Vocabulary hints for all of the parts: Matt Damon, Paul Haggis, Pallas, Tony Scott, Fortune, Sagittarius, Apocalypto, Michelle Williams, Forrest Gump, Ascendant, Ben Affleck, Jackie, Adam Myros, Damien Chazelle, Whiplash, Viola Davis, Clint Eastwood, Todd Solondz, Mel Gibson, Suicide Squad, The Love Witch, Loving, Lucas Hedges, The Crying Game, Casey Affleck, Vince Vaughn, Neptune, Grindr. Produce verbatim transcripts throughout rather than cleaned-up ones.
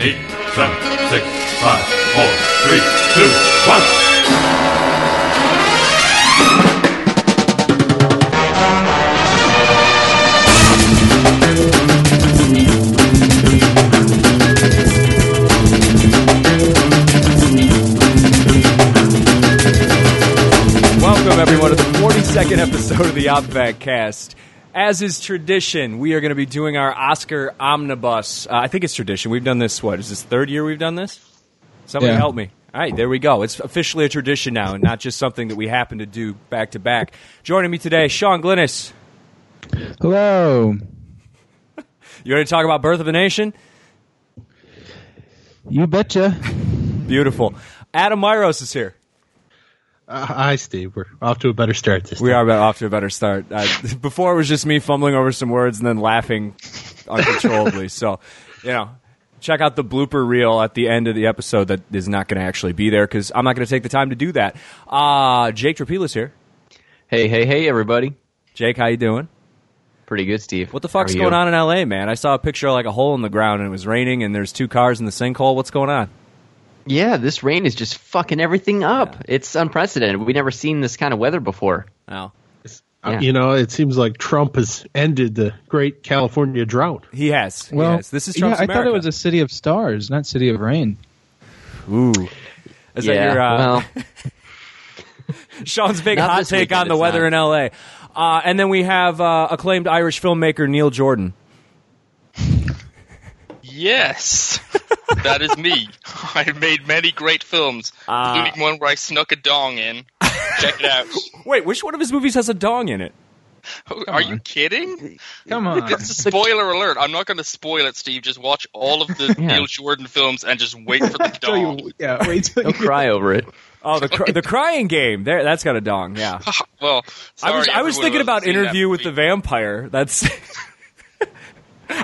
eight, seven, six, five, four, three, two, one. Welcome, everyone, to the forty-second episode of the Outback Cast. As is tradition, we are going to be doing our Oscar Omnibus. Uh, I think it's tradition. We've done this, what, is this third year we've done this? Somebody yeah. help me. All right, there we go. It's officially a tradition now and not just something that we happen to do back-to-back. Joining me today, Sean Glynnis. Hello. You ready to talk about Birth of a Nation? You betcha. Beautiful. Adam Myros is here. Uh, hi, Steve. We're off to a better start this time. We are about off to a better start. Uh, before, it was just me fumbling over some words and then laughing uncontrollably. So, you know, check out the blooper reel at the end of the episode that is not going to actually be there because I'm not going to take the time to do that. Uh, Jake Trapilas here. Hey, hey, hey, everybody. Jake, how you doing? Pretty good, Steve. What the fuck's going on in L A, man? I saw a picture of like a hole in the ground and it was raining and there's two cars in the sinkhole. What's going on? Yeah, this rain is just fucking everything up. Yeah. It's unprecedented. We've never seen this kind of weather before. Wow. Yeah. You know, it seems like Trump has ended the great California drought. He has. Well, he has. This is Trump's yeah, I America. Thought it was a city of stars, not city of rain. Ooh. Is yeah, that your, uh... well... Sean's big hot take on the weather not. in L A. Uh, and then we have uh, acclaimed Irish filmmaker Neil Jordan. Yes. That is me. I've made many great films, uh, including one where I snuck a dong in. Check it out. Wait, which one of his movies has a dong in it? Oh, are on. you kidding? Come on. It's a spoiler alert. I'm not going to spoil it, Steve. Just watch all of the yeah. Neil Jordan films and just wait for the dong. you, yeah, wait till Don't you cry over it. Oh, the cr- the crying game. There, that's got a dong, yeah. Well, sorry, I was I was thinking about Interview with the Vampire. That's...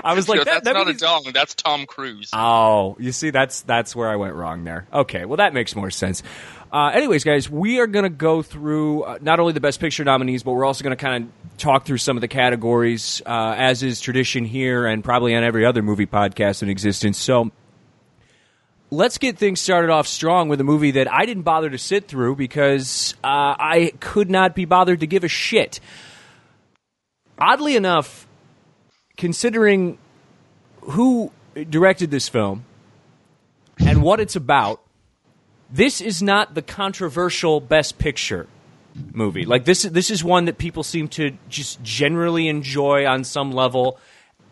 I was like, sure, that, that's that not means... a dong. That's Tom Cruise. Oh, you see, that's that's where I went wrong there. Okay, well, that makes more sense. Uh, anyways, guys, we are going to go through uh, not only the Best Picture nominees, but we're also going to kind of talk through some of the categories, uh, as is tradition here and probably on every other movie podcast in existence. So let's get things started off strong with a movie that I didn't bother to sit through because uh, I could not be bothered to give a shit. Oddly enough, considering who directed this film and what it's about, this is not the controversial Best Picture movie. Like this, this is one that people seem to just generally enjoy on some level,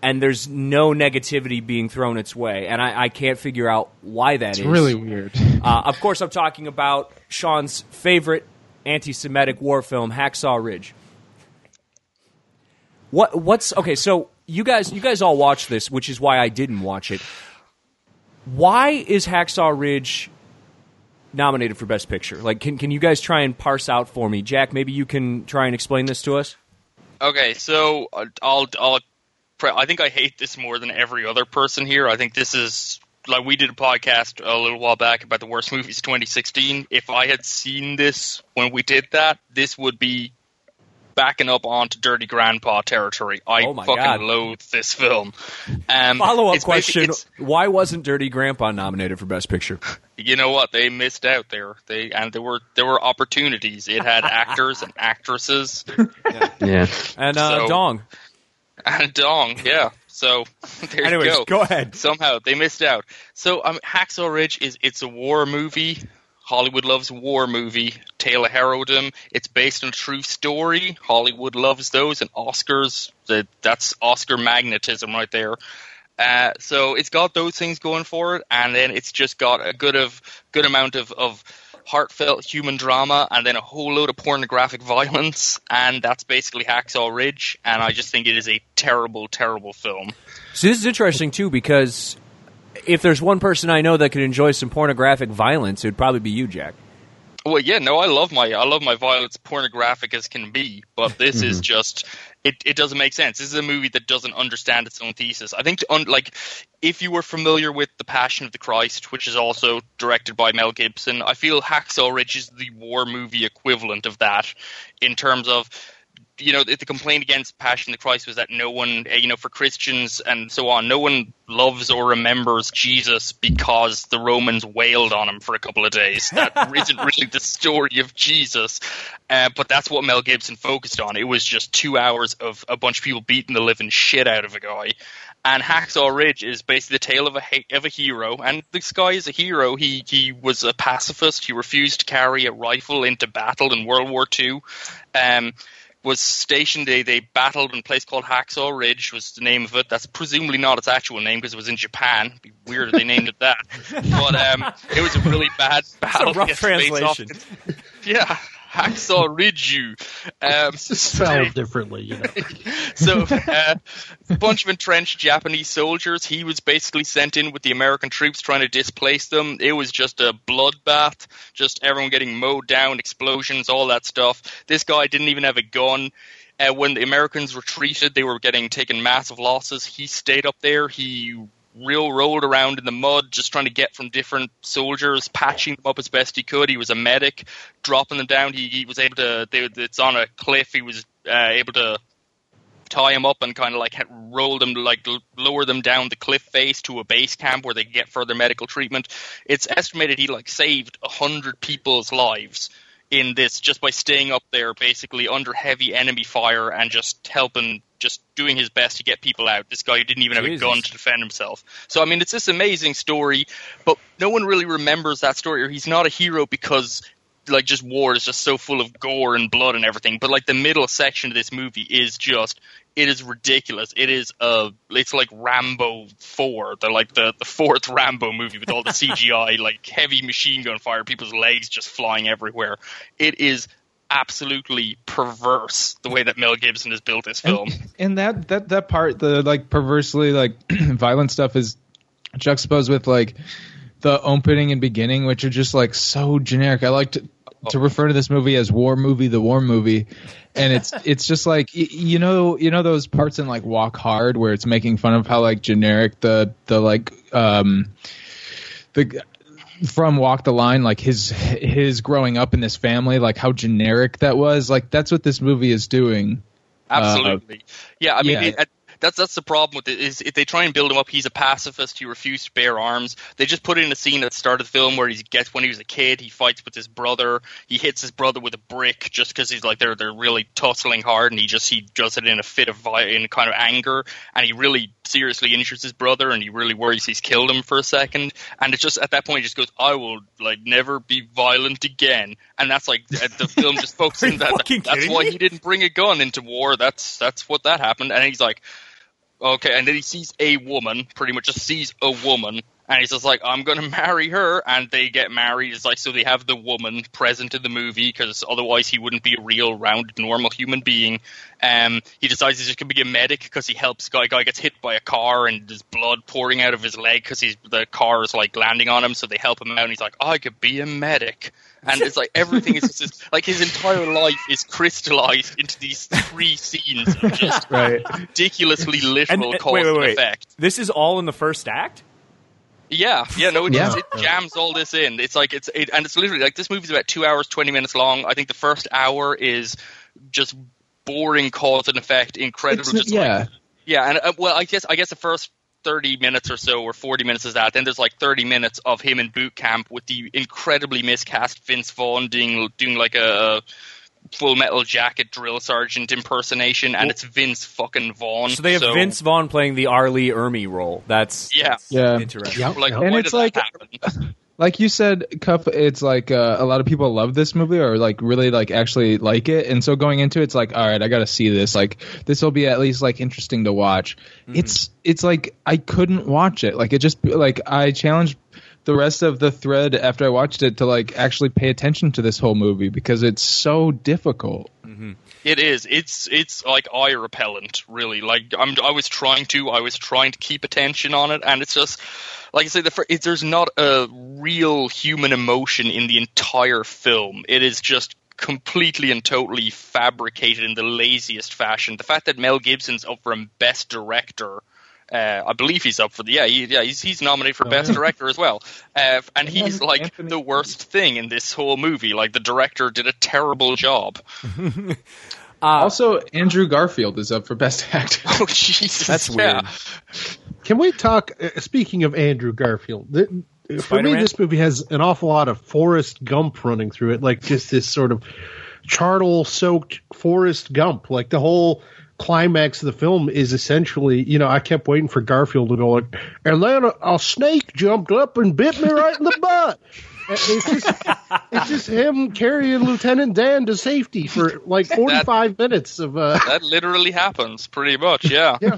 and there's no negativity being thrown its way. And I, I can't figure out why that it's is. It's really weird. uh, of course, I'm talking about Sean's favorite anti-Semitic war film, Hacksaw Ridge. What? What's okay? So. You guys you guys all watched this, which is why I didn't watch it. Why is Hacksaw Ridge nominated for Best Picture? Like, can can you guys try and parse out for me? Jack, maybe you can try and explain this to us? Okay, so I'll, I'll pre- I think I hate this more than every other person here. I think this is... Like, we did a podcast a little while back about the worst movies twenty sixteen. If I had seen this when we did that, this would be... backing up onto Dirty Grandpa territory. I oh fucking God. loathe this film. Um, Follow-up question, why wasn't Dirty Grandpa nominated for Best Picture? You know what? They missed out there. They And there were there were opportunities. It had actors and actresses. Yeah. yeah. And uh, so, Dong. And Dong, yeah. So, there Anyways, you go. go ahead. Somehow, they missed out. So, um, Hacksaw Ridge, is it's a war movie. Hollywood loves war movie, Tale of Herodom. It's based on a true story. Hollywood loves those, and Oscars, the, that's Oscar magnetism right there. Uh, so it's got those things going for it, and then it's just got a good of good amount of, of heartfelt human drama, and then a whole load of pornographic violence, and that's basically Hacksaw Ridge, and I just think it is a terrible, terrible film. So this is interesting, too, because... If there's one person I know that could enjoy some pornographic violence, it would probably be you, Jack. Well, yeah, no, I love my I love my violence pornographic as can be, but this is just it, it doesn't make sense. This is a movie that doesn't understand its own thesis. I think to un, like if you were familiar with The Passion of the Christ, which is also directed by Mel Gibson, I feel Hacksaw Ridge is the war movie equivalent of that in terms of you know, the complaint against Passion of the Christ was that no one, you know, for Christians and so on, no one loves or remembers Jesus because the Romans wailed on him for a couple of days. That isn't really the story of Jesus. Uh, but that's what Mel Gibson focused on. It was just two hours of a bunch of people beating the living shit out of a guy. And Hacksaw Ridge is basically the tale of a of a hero, and this guy is a hero. He he was a pacifist. He refused to carry a rifle into battle in World War Two. Um, was stationed. They they battled in a place called Hacksaw Ridge. Was the name of it. That's presumably not its actual name because it was in Japan. It'd be weird if they named it that. But um, it was a really bad battle. It's a rough translation. Yeah. Hacksaw Ridge, um, spelled differently, you know. So uh, a bunch of entrenched Japanese soldiers. He was basically sent in with the American troops trying to displace them. It was just a bloodbath, just everyone getting mowed down, explosions, all that stuff. This guy didn't even have a gun. Uh, when the Americans retreated, they were getting taken massive losses. He stayed up there. He real rolled around in the mud just trying to get from different soldiers, patching them up as best he could. He was a medic, dropping them down. He, he was able to they, it's on a cliff. He was uh, able to tie them up and kind of like roll them, like lower them down the cliff face to a base camp where they could get further medical treatment. It's estimated he like saved a hundred people's lives in this just by staying up there basically under heavy enemy fire and just helping, just doing his best to get people out. This guy who didn't even have Jesus. a gun to defend himself. So, I mean, it's this amazing story, but no one really remembers that story, or he's not a hero because, like, just war is just so full of gore and blood and everything. But, like, the middle section of this movie is just, it is ridiculous. It is, uh, it's like Rambo four. They're like the, the fourth Rambo movie with all the C G I, like, heavy machine gun fire, people's legs just flying everywhere. It is absolutely perverse the way that Mel Gibson has built this film, and, and that that that part, the like perversely like violent stuff is juxtaposed with like the opening and beginning, which are just like so generic. I like to to refer to this movie as war movie, the war movie, and it's it's just like y- you know you know those parts in like Walk Hard where it's making fun of how like generic the the like um the. From Walk the Line, like his his growing up in this family, like how generic that was. Like that's what this movie is doing. Absolutely, uh, yeah. I mean, yeah. It, it, that's that's the problem with it is if they try and build him up. He's a pacifist. He refused to bear arms. They just put in a scene at the start of the film where he gets when he was a kid. He fights with his brother. He hits his brother with a brick just because he's like they're they're really tussling hard, and he just he does it in a fit of in kind of anger, and he really. seriously injures his brother, and he really worries he's killed him for a second, and it's just at that point he just goes, I will like never be violent again, and that's like the film just focuses on that, that that's why me? he didn't bring a gun into war, that's that's what that happened. And he's like, okay, and then he sees a woman, pretty much just sees a woman, and he's just like, I'm going to marry her, and they get married. It's like, so they have the woman present in the movie, because otherwise he wouldn't be a real, rounded, normal human being. Um, he decides he's just going to be a medic, because he helps guy. Guy gets hit by a car, and there's blood pouring out of his leg, because the car is, like, landing on him, so they help him out, and he's like, oh, I could be a medic. And it's like everything is just like his entire life is crystallized into these three scenes of just right. ridiculously literal and, cause wait, wait, wait. and effect. This is all in the first act? Yeah, yeah, no, it, yeah. Just, it jams all this in. It's like it's it, and it's literally like this movie's about two hours twenty minutes long. I think the first hour is just boring cause and effect, incredible. It's, just yeah, like, yeah, and uh, well, I guess I guess the first thirty minutes or so, or forty minutes is that. Then there's like thirty minutes of him in boot camp with the incredibly miscast Vince Vaughn doing doing like a. Full Metal Jacket drill sergeant impersonation, and it's Vince fucking Vaughn. So they have so. Vince Vaughn playing the Arlie Ermy role. That's yeah, that's yeah. interesting. Yep. Like, and it's like, like you said, Cuff. It's like uh, a lot of people love this movie, or like really like actually like it. And so going into it, it's like, all right, I got to see this. Like this will be at least like interesting to watch. Mm-hmm. It's it's like I couldn't watch it. Like it just like I challenged the rest of the thread after I watched it to like actually pay attention to this whole movie because it's so difficult. Mm-hmm. It is. It's it's like eye repellent, really. Like I'm, I was trying to, I was trying to keep attention on it, and it's just like I say, the, it, there's not a real human emotion in the entire film. It is just completely and totally fabricated in the laziest fashion. The fact that Mel Gibson's up for Best Director. Uh, I believe he's up for the yeah, he, yeah he's he's nominated for oh, Best yeah. Director as well, uh, and he's like Anthony. the worst thing in this whole movie. Like the director did a terrible job. Uh, also, Andrew Garfield is up for Best Actor. Oh, Jesus. That's yeah. weird. Can we talk, uh, speaking of Andrew Garfield, th- for me this movie has an awful lot of Forrest Gump running through it, like just this sort of charnel-soaked Forrest Gump. Like the whole climax of the film is essentially, you know, I kept waiting for Garfield to go like, and then a, a snake jumped up and bit me right in the butt. It's just, it's just him carrying Lieutenant Dan to safety for like forty-five that, minutes of. Uh... That literally happens, pretty much. Yeah. Yeah.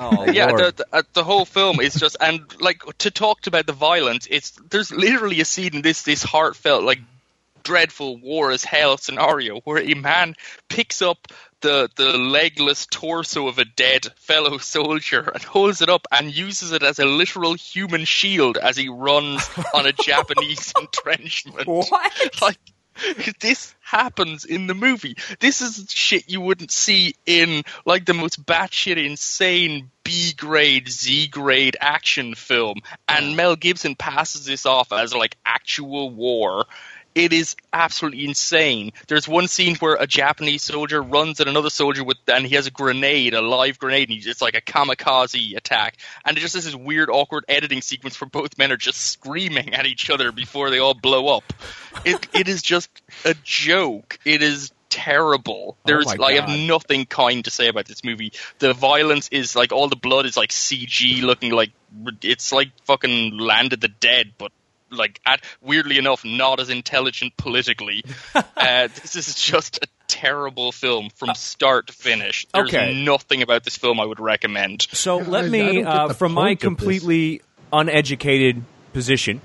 Oh, yeah. The, the, the whole film is just, and like to talk about the violence, it's there's literally a scene in this this heartfelt, like dreadful war as hell scenario where a man picks up the the legless torso of a dead fellow soldier and holds it up and uses it as a literal human shield as he runs on a Japanese entrenchment. What? Like, this happens in the movie. This is shit you wouldn't see in like the most batshit insane B-grade, Z-grade action film, and Mel Gibson passes this off as like actual war. It is absolutely insane. There's one scene where a Japanese soldier runs at another soldier with, and he has a grenade, a live grenade, and it's like a kamikaze attack. And it just is this weird, awkward editing sequence where both men are just screaming at each other before they all blow up. It it is just a joke. It is terrible. There's, oh I have nothing kind to say about this movie. The violence is like all the blood is like C G looking, like it's like fucking Land of the Dead, but. Like, at, weirdly enough, not as intelligent politically. Uh, this is just a terrible film from start to finish. There's okay. nothing about this film I would recommend. So let me, uh, from my completely uneducated position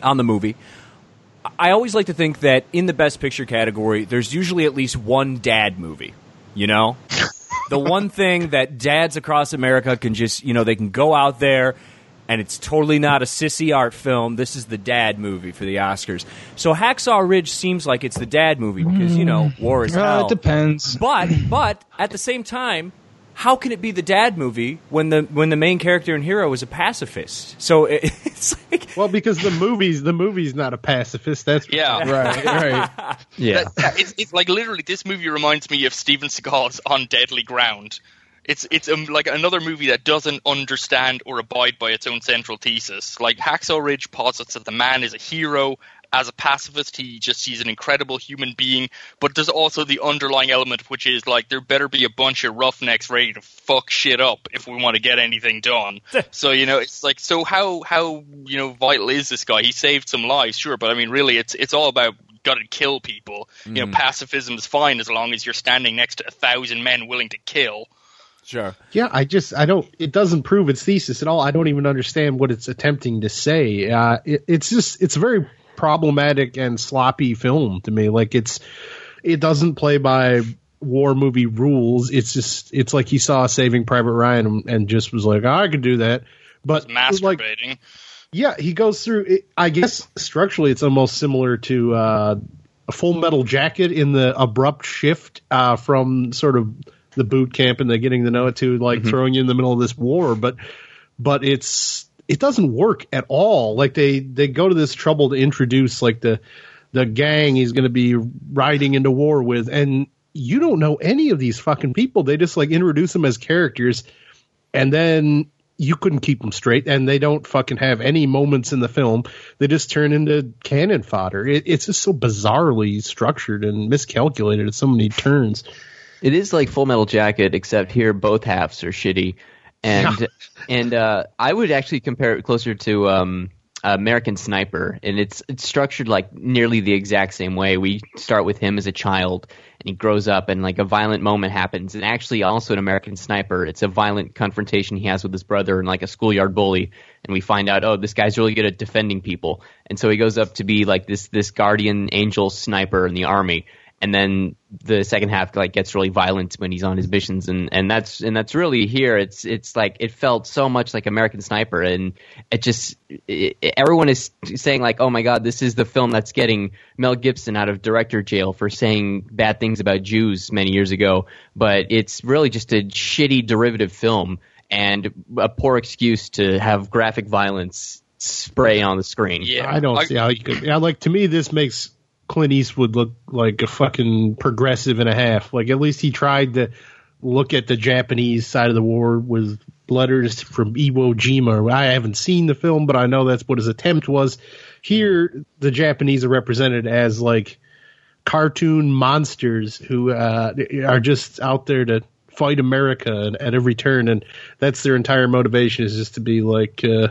on the movie, I always like to think that in the Best Picture category, there's usually at least one dad movie, you know? The one thing that dads across America can just, you know, they can go out there. And it's totally not a sissy art film. This is the dad movie for the Oscars. So Hacksaw Ridge seems like it's the dad movie because, you know, war is hell. Well, it depends. But but at the same time, how can it be the dad movie when the when the main character and hero is a pacifist? So it, it's like well, because the movie's the movie's not a pacifist. That's yeah, right, right, yeah. That, it's, it's like literally, this movie reminds me of Steven Seagal's On Deadly Ground. It's it's um, like another movie that doesn't understand or abide by its own central thesis. Like Hacksaw Ridge posits that the man is a hero. As a pacifist, he just he's an incredible human being. But there's also the underlying element, which is like there better be a bunch of roughnecks ready to fuck shit up if we want to get anything done. So, you know, it's like so how how, you know, vital is this guy? He saved some lives, sure. But I mean, really, it's it's all about. Got to kill people. Mm. You know, pacifism is fine as long as you're standing next to a thousand men willing to kill. Sure. Yeah, I just, I don't, it doesn't prove its thesis at all. I don't even understand what it's attempting to say. Uh, it, it's just, it's a very problematic and sloppy film to me. Like it's, it doesn't play by war movie rules. It's just, it's like he saw Saving Private Ryan and, and just was like, oh, I could do that. But masturbating. Like, yeah, he goes through, it, I guess structurally it's almost similar to uh, a Full Metal Jacket in the abrupt shift uh, from sort of, the boot camp and the getting to know it to like mm-hmm. throwing you in the middle of this war. But, but it's, it doesn't work at all. Like they, they go to this trouble to introduce like the, the gang he's going to be riding into war with. And you don't know any of these fucking people. They just like introduce them as characters and then you couldn't keep them straight. And they don't fucking have any moments in the film. They just turn into cannon fodder. It, it's just so bizarrely structured and miscalculated at so many turns. It is like Full Metal Jacket, except here both halves are shitty, and yeah. and uh, I would actually compare it closer to um, American Sniper, and it's it's structured like nearly the exact same way. We start with him as a child, and he grows up, and like a violent moment happens, and actually also in American Sniper, it's a violent confrontation he has with his brother and like a schoolyard bully, and we find out, oh, this guy's really good at defending people, and so he goes up to be like this this guardian angel sniper in the army. And then the second half like gets really violent when he's on his missions, and, and that's and that's really here. It's it's like it felt so much like American Sniper, and it just it, everyone is saying like, oh my god, this is the film that's getting Mel Gibson out of director jail for saying bad things about Jews many years ago. But it's really just a shitty derivative film and a poor excuse to have graphic violence spray on the screen. Yeah, I don't I, see how you could. Yeah, like to me, this makes. Clint Eastwood looked like a fucking progressive and a half. Like, at least he tried to look at the Japanese side of the war with letters from Iwo Jima. I haven't seen the film, but I know that's what his attempt was. Here, the Japanese are represented as, like, cartoon monsters who uh, are just out there to fight America at every turn, and that's their entire motivation, is just to be like uh,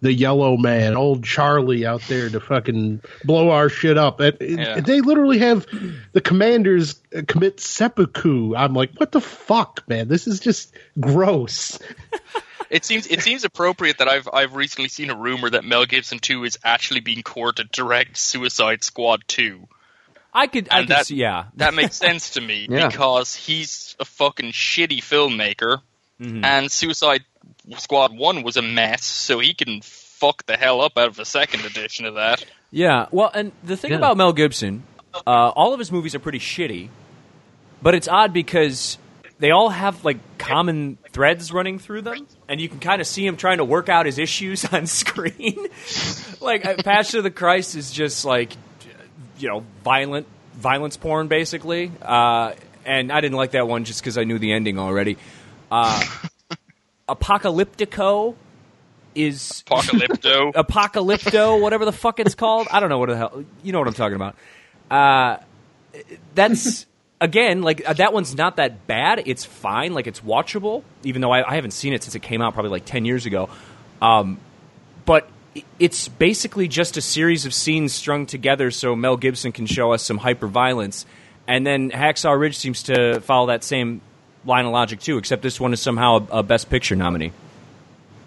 the yellow man, old Charlie, out there to fucking blow our shit up. And, yeah. They literally have the commanders commit seppuku. I'm like, what the fuck, man? This is just gross. It seems it seems appropriate that I've I've recently seen a rumor that Mel Gibson two is actually being courted to direct Suicide Squad two. I could, and I could that, see, yeah. That makes sense to me yeah. because he's a fucking shitty filmmaker, mm-hmm. and Suicide Squad one was a mess, so he can fuck the hell up out of the second edition of that. Yeah, well, and the thing yeah. about Mel Gibson, uh, all of his movies are pretty shitty, but it's odd because they all have, like, common threads running through them, and you can kind of see him trying to work out his issues on screen. Like, Passion of the Christ is just, like... you know, violent, violence porn, basically. Uh, and I didn't like that one just because I knew the ending already. Uh, Apocalyptico is... Apocalypto. Apocalypto, whatever the fuck it's called. I don't know what the hell... You know what I'm talking about. Uh, that's, again, like, uh, that one's not that bad. It's fine. Like, it's watchable, even though I, I haven't seen it since it came out probably like ten years ago. Um, but... it's basically just a series of scenes strung together so Mel Gibson can show us some hyper-violence. And then Hacksaw Ridge seems to follow that same line of logic, too, except this one is somehow a Best Picture nominee.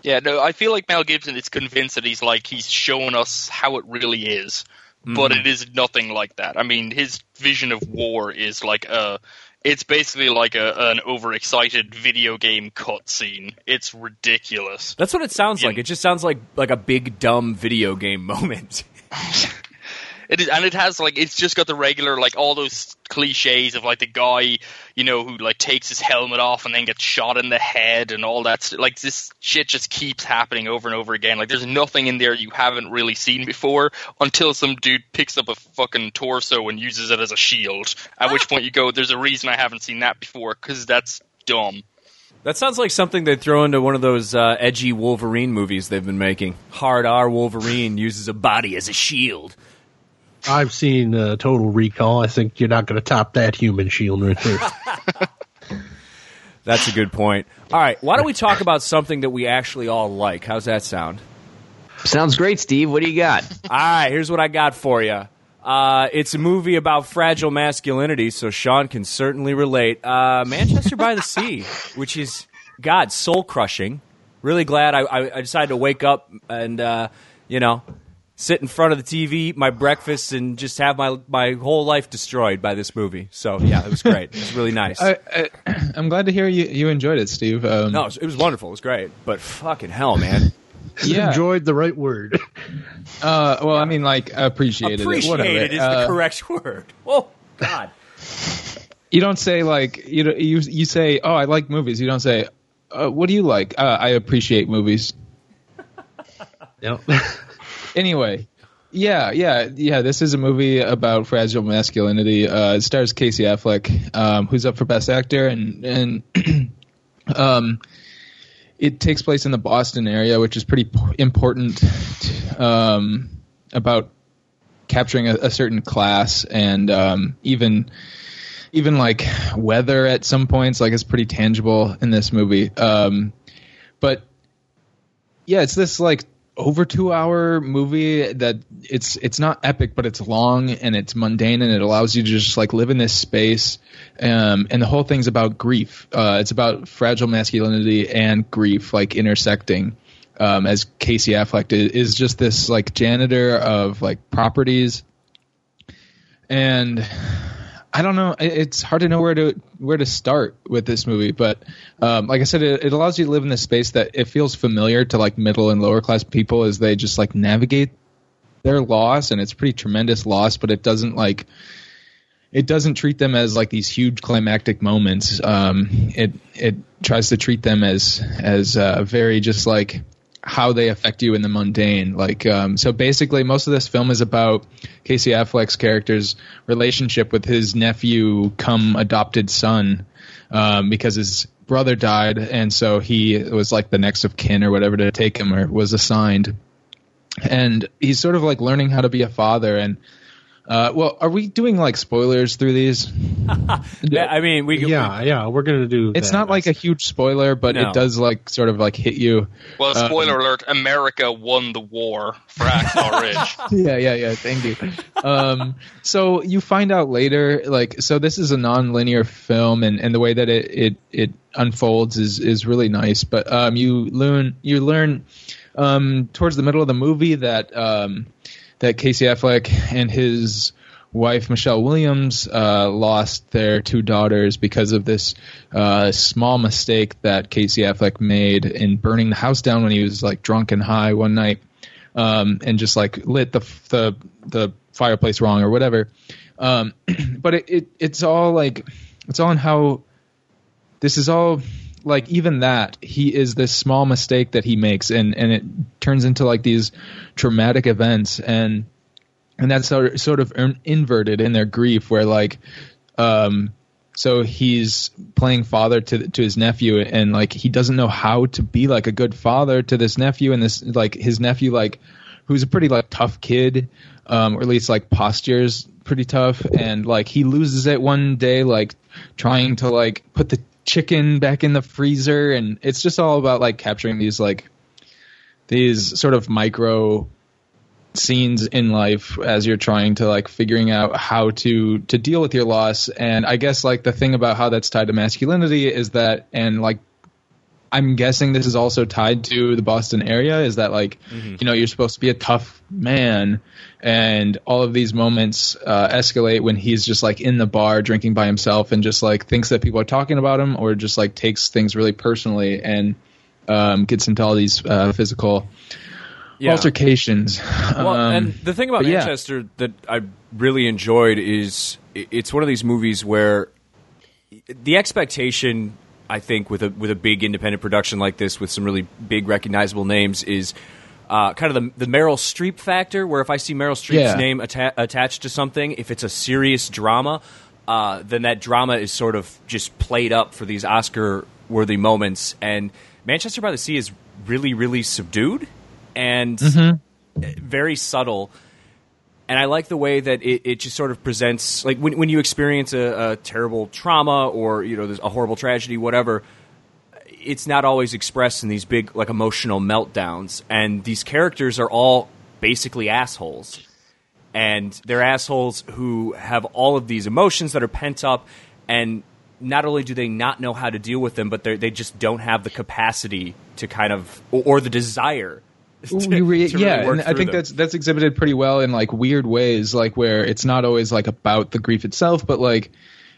Yeah, no, I feel like Mel Gibson is convinced that he's like he's showing us how it really is, mm-hmm. but it is nothing like that. I mean, his vision of war is like a... it's basically like a, an overexcited video game cutscene. It's ridiculous. That's what it sounds like. It just sounds like like a big dumb video game moment. It is, and it has like it's just got the regular like all those cliches of like the guy you know who like takes his helmet off and then gets shot in the head and all that. St- like this shit just keeps happening over and over again. Like there's nothing in there you haven't really seen before until some dude picks up a fucking torso and uses it as a shield. At which point you go, "There's a reason I haven't seen that before because that's dumb." That sounds like something they'd throw into one of those uh, edgy Wolverine movies they've been making. Hard R Wolverine uses a body as a shield. I've seen uh, Total Recall. I think you're not going to top that human shield right there. That's a good point. All right, why don't we talk about something that we actually all like? How's that sound? Sounds great, Steve. What do you got? All right, here's what I got for you. Uh, it's a movie about fragile masculinity, so Sean can certainly relate. Uh, Manchester by the Sea, which is, God, soul-crushing. Really glad I, I, I decided to wake up and, uh, you know... sit in front of the T V, eat my breakfast, and just have my my whole life destroyed by this movie. So, yeah, it was great. It was really nice. I, I, I'm glad to hear you, you enjoyed it, Steve. Um, no, it was, it was wonderful. It was great. But fucking hell, man. Yeah. Enjoyed the right word. Uh, well, I mean, like, appreciated, appreciated it. Appreciated is uh, the correct word. Oh, God. You don't say, like, you know, you, you say, oh, I like movies. You don't say, uh, what do you like? Uh, I appreciate movies. Yep. Anyway, yeah, yeah, yeah. This is a movie about fragile masculinity. Uh, it stars Casey Affleck, um, who's up for Best Actor, and and um, it takes place in the Boston area, which is pretty p- important um, about capturing a, a certain class, and um, even even like weather at some points. Like it's pretty tangible in this movie, um, but yeah, it's this like. over two hour movie that it's it's not epic, but it's long and it's mundane, and it allows you to just like live in this space, um and the whole thing's about grief. Uh it's about fragile masculinity and grief like intersecting, um as Casey Affleck is just this like janitor of like properties, and I don't know. It's hard to know where to where to start with this movie, but um, like I said, it, it allows you to live in this space that it feels familiar to like middle and lower class people as they just like navigate their loss, and it's pretty tremendous loss. But it doesn't like it doesn't treat them as like these huge climactic moments. Um, it it tries to treat them as as uh, very just like how they affect you in the mundane. Like, um, so basically most of this film is about Casey Affleck's character's relationship with his nephew come adopted son, um, because his brother died. And so he was like the next of kin or whatever to take him, or was assigned. And he's sort of like learning how to be a father. And, uh, well, are we doing like spoilers through these? yeah, I mean, we, yeah, we, yeah, we're going to do, it's that. Not like a huge spoiler, but no. It does like sort of like hit you. Well, spoiler uh, alert, America won the war for Hacksaw Ridge. yeah, yeah, yeah. Thank you. Um, so you find out later, like, so this is a non-linear film, and, and the way that it, it, it unfolds is, is really nice. But, um, you learn, you learn, Um, towards the middle of the movie that um, that Casey Affleck and his wife Michelle Williams uh, lost their two daughters because of this uh, small mistake that Casey Affleck made in burning the house down when he was like drunk and high one night, um, and just like lit the the the fireplace wrong or whatever. Um, but it, it it's all like it's all in how this is all. Like, even that, he is this small mistake that he makes, and, and it turns into, like, these traumatic events, and and that's sort of, sort of inverted in their grief, where, like, um, so he's playing father to to his nephew, and, like, he doesn't know how to be, like, a good father to this nephew, and this, like, his nephew, like, who's a pretty, like, tough kid, um, or at least, like, postures pretty tough, and, like, he loses it one day, like, trying to, like, put the chicken back in the freezer, and it's just all about like capturing these like these sort of micro scenes in life as you're trying to like figuring out how to to deal with your loss. And I guess like the thing about how that's tied to masculinity is that, and like I'm guessing this is also tied to the Boston area, is that like mm-hmm. you know, you're supposed to be a tough man, and all of these moments uh, escalate when he's just like in the bar drinking by himself and just like thinks that people are talking about him, or just like takes things really personally, and um, gets into all these uh, physical yeah. altercations. Well, um, and the thing about Manchester yeah. that I really enjoyed is it's one of these movies where the expectation, I think, with a with a big independent production like this, with some really big recognizable names, is Uh, kind of the, the Meryl Streep factor, where if I see Meryl Streep's yeah. name atta- attached to something, if it's a serious drama, uh, then that drama is sort of just played up for these Oscar-worthy moments. And Manchester by the Sea is really, really subdued and mm-hmm. very subtle. And I like the way that it, it just sort of presents, like when when you experience a, a terrible trauma, or you know, there's a horrible tragedy, whatever, it's not always expressed in these big, like, emotional meltdowns. And these characters are all basically assholes. And they're assholes who have all of these emotions that are pent up. And not only do they not know how to deal with them, but they just don't have the capacity to kind of, or, or the desire to, to really yeah, work and I think them. that's that's exhibited pretty well in, like, weird ways, like, where it's not always, like, about the grief itself, but, like,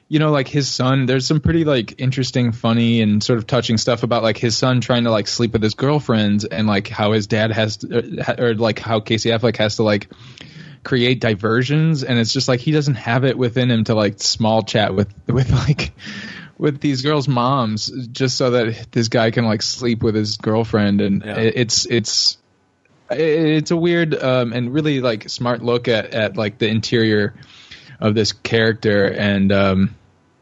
you know, like his son, there's some pretty like interesting, funny and sort of touching stuff about like his son trying to like sleep with his girlfriends, and like how his dad has to, or, or like how Casey Affleck has to like create diversions. And it's just like he doesn't have it within him to like small chat with with like with these girls' moms just so that this guy can like sleep with his girlfriend. And yeah. it's it's it's a weird um, and really like smart look at, at like the interior of this character. And um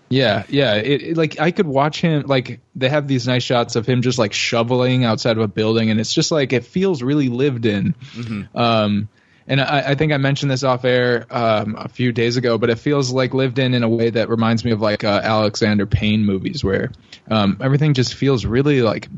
yeah yeah it, it like I could watch him, like they have these nice shots of him just like shoveling outside of a building, and it's just like it feels really lived in. Mm-hmm. um and I, I think I mentioned this off air um a few days ago, but it feels like lived in in a way that reminds me of like uh, Alexander Payne movies, where um everything just feels really like,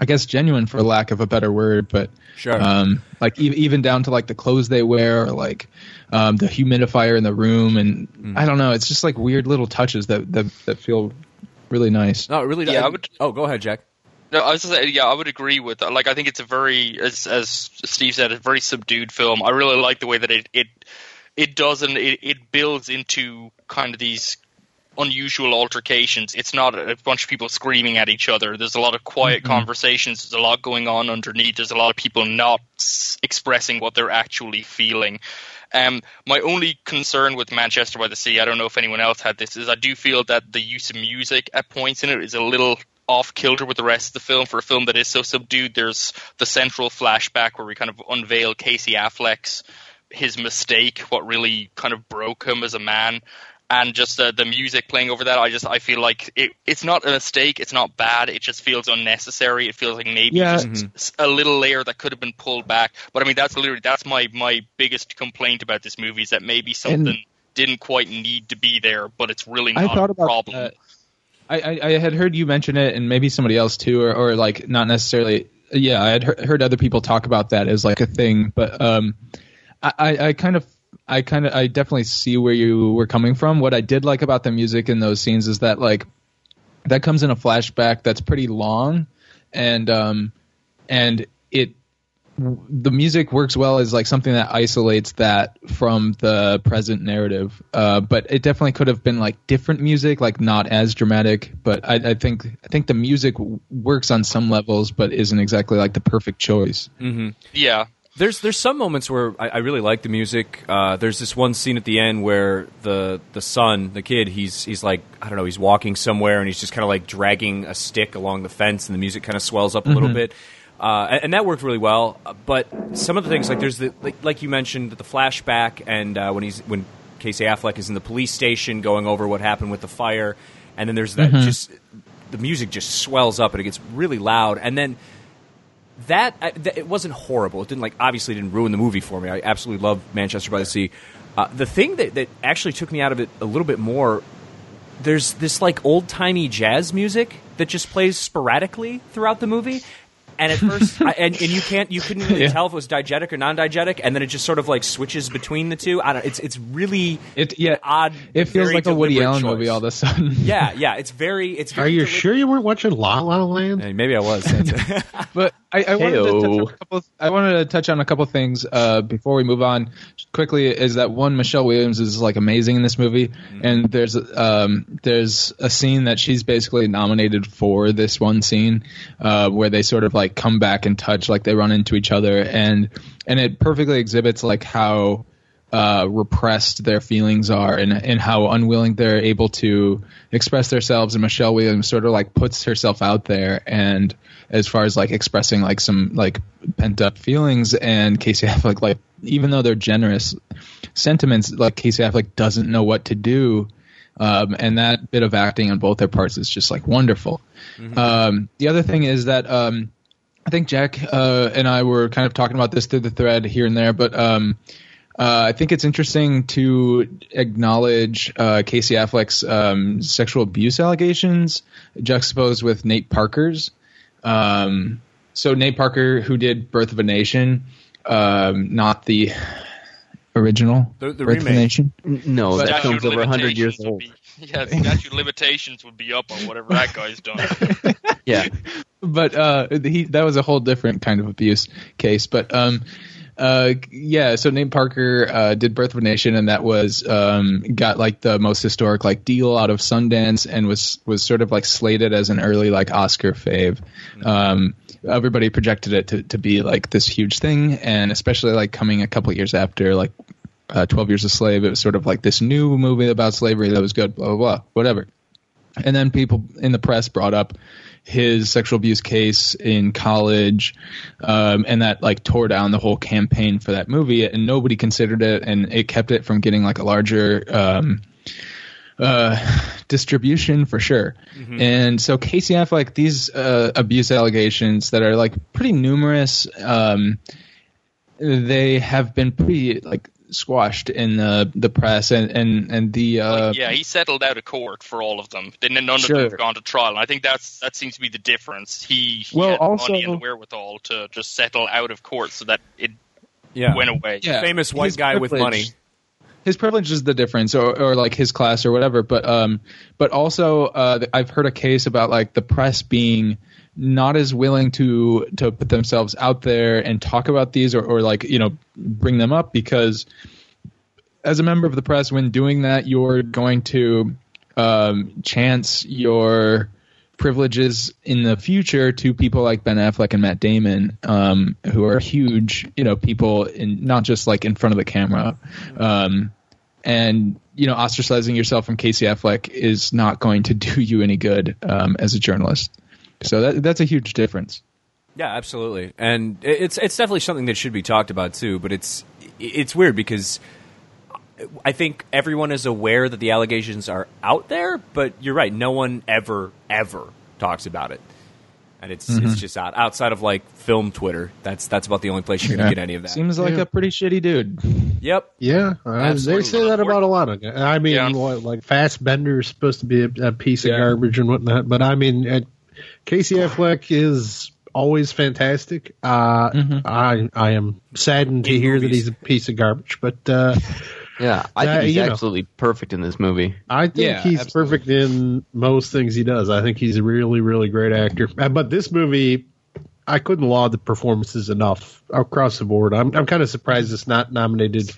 I guess, genuine for lack of a better word, but sure. um, like e- even down to like the clothes they wear, or like um, the humidifier in the room, and mm. I don't know, it's just like weird little touches that that, that feel really nice. No, it really does. Yeah, I would, oh, go ahead, Jack. No, I was just saying, yeah, I would agree with that. Like, I think it's a very, as as Steve said, a very subdued film. I really like the way that it it it doesn't it, it builds into kind of these unusual altercations. It's not a bunch of people screaming at each other. There's a lot of quiet mm-hmm. conversations. There's a lot going on underneath. There's a lot of people not s- expressing what they're actually feeling. Um, my only concern with Manchester by the Sea, I don't know if anyone else had this, is I do feel that the use of music at points in it is a little off kilter with the rest of the film. For a film that is so subdued, there's the central flashback where we kind of unveil Casey Affleck's his mistake, what really kind of broke him as a man, and just uh, the music playing over that. I just I feel like it, it's not a mistake, it's not bad, it just feels unnecessary. It feels like maybe yeah. just mm-hmm. a little layer that could have been pulled back. But I mean, that's literally that's my my biggest complaint about this movie, is that maybe something and didn't quite need to be there, but it's really not I thought a problem. About that. I, I had heard you mention it, and maybe somebody else too, or, or like not necessarily. Yeah, I had heard other people talk about that as like a thing, but um, I, I kind of, I kind of, I definitely see where you were coming from. What I did like about the music in those scenes is that like that comes in a flashback that's pretty long, and um, and it the music works well as like something that isolates that from the present narrative. Uh, but it definitely could have been like different music, like not as dramatic, but I, I think, I think the music w- works on some levels, but isn't exactly like the perfect choice. Mm-hmm. Yeah. There's, there's some moments where I, I really like the music. Uh, there's this one scene at the end where the, the son, the kid, he's, he's like, I don't know, he's walking somewhere and he's just kind of like dragging a stick along the fence, and the music kind of swells up a mm-hmm. little bit. Uh, and that worked really well, but some of the things like there's the like, like you mentioned the flashback, and uh, when he's when Casey Affleck is in the police station going over what happened with the fire, and then there's that mm-hmm. just the music just swells up and it gets really loud, and then that, I, that it wasn't horrible. It didn't like obviously didn't ruin the movie for me. I absolutely love Manchester by the Sea. Uh, the thing that, that actually took me out of it a little bit more. There's this like old timey jazz music that just plays sporadically throughout the movie. And at first, I, and, and you can't, you couldn't really yeah. tell if it was diegetic or non-diegetic, and then it just sort of like switches between the two. I don't. It's it's really it yeah odd. It feels like a Woody Allen choice. Movie all of a sudden. Yeah, yeah. It's very. It's. Very Are you deliberate. Sure you weren't watching La La Land? Hey, maybe I was. But I, I wanted to touch on a couple. I wanted to touch on a couple things uh, before we move on quickly. Is that one? Michelle Williams is like amazing in this movie, mm-hmm. and there's um there's a scene that she's basically nominated for this one scene uh, where they sort of like. Like come back and touch, like they run into each other, and and it perfectly exhibits like how uh, repressed their feelings are, and and how unwilling they're able to express themselves. And Michelle Williams sort of like puts herself out there, and as far as like expressing like some like pent up feelings, and Casey Affleck, like even though they're generous sentiments, like Casey Affleck doesn't know what to do. Um, and that bit of acting on both their parts is just like wonderful. Mm-hmm. Um, the other thing is that. Um, I think Jack uh, and I were kind of talking about this through the thread here and there, but um, uh, I think it's interesting to acknowledge uh, Casey Affleck's um, sexual abuse allegations juxtaposed with Nate Parker's. Um, so Nate Parker, who did Birth of a Nation, um, not the original the, the Birth remake. Of a Nation. No, but that film's over one hundred years old. Be, yeah, statute limitations would be up on whatever that guy's done. Yeah. But uh, he, that was a whole different kind of abuse case. But um, uh, yeah, so Nate Parker uh, did Birth of a Nation, and that was um, got like the most historic like deal out of Sundance, and was was sort of like slated as an early like Oscar fave. Um, everybody projected it to, to be like this huge thing, and especially like coming a couple years after like uh, twelve Years a Slave, it was sort of like this new movie about slavery that was good, blah blah blah, whatever. And then people in the press brought up his sexual abuse case in college, um, and that like tore down the whole campaign for that movie, and nobody considered it, and it kept it from getting like a larger um, uh, distribution for sure. Mm-hmm. And so Casey Affleck, these uh, abuse allegations that are like pretty numerous, um, they have been pretty like squashed in the the press, and and and the uh, like, yeah, he settled out of court for all of them. Then none sure. of them have gone to trial, and I think that's that seems to be the difference. He, he well, had also, money and the wherewithal to just settle out of court, so that it yeah. went away. Yeah. Famous white his guy with money. His privilege is the difference, or, or like his class or whatever. But um, but also uh, I've heard a case about like the press being not as willing to to put themselves out there and talk about these, or, or like, you know, bring them up, because as a member of the press, when doing that, you're going to um, chance your privileges in the future to people like Ben Affleck and Matt Damon, um, who are huge, you know, people in not just like in front of the camera. Um, and, you know, ostracizing yourself from Casey Affleck is not going to do you any good um, as a journalist. So that that's a huge difference. Yeah, absolutely. And it's it's definitely something that should be talked about too, but it's it's weird because I think everyone is aware that the allegations are out there, but you're right, no one ever ever talks about it. And it's mm-hmm. it's just out, outside of like film Twitter. That's that's about the only place you're yeah. going to get any of that. Seems like yeah. a pretty shitty dude. Yep. Yeah, uh, they say that about a lot of guys. I mean, yeah. like Fassbender is supposed to be a, a piece yeah. of garbage and whatnot, but I mean, uh, Casey Affleck is always fantastic. Uh, mm-hmm. I I am saddened in to hear movies. that he's a piece of garbage, but uh, yeah, I think uh, he's absolutely know. perfect in this movie. I think yeah, he's absolutely. perfect in most things he does. I think he's a really, really great actor. But this movie, I couldn't laud the performances enough across the board. I'm I'm kind of surprised it's not nominated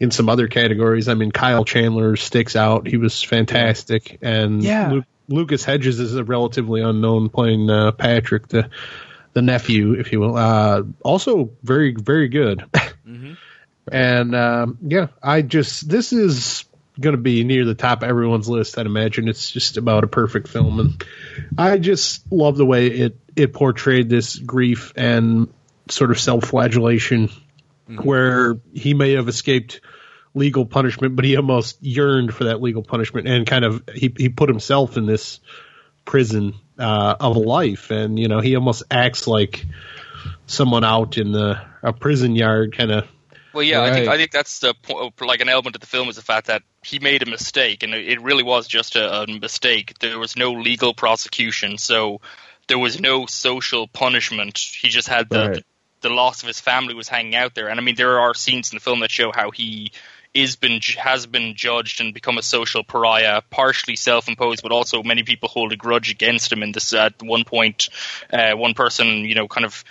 in some other categories. I mean, Kyle Chandler sticks out. He was fantastic, and yeah. Luke Lucas Hedges is a relatively unknown, playing uh, Patrick, the the nephew, if you will. Uh, also very, very good. Mm-hmm. And um, yeah, I just this is going to be near the top of everyone's list. I'd imagine it's just about a perfect film, and I just love the way it it portrayed this grief and sort of self-flagellation, mm-hmm. where he may have escaped legal punishment, but he almost yearned for that legal punishment, and kind of he, he put himself in this prison uh, of life, and you know he almost acts like someone out in the a prison yard, kind of. Well, yeah, right. I think I think that's the like an element of the film is the fact that he made a mistake, and it really was just a, a mistake. There was no legal prosecution, so there was no social punishment. He just had the right. the, the loss of his family was hanging out there, and I mean there are scenes in the film that show how he. Is been has been judged and become a social pariah, partially self-imposed, but also many people hold a grudge against him. In this, at one point, uh, one person, you know, kind of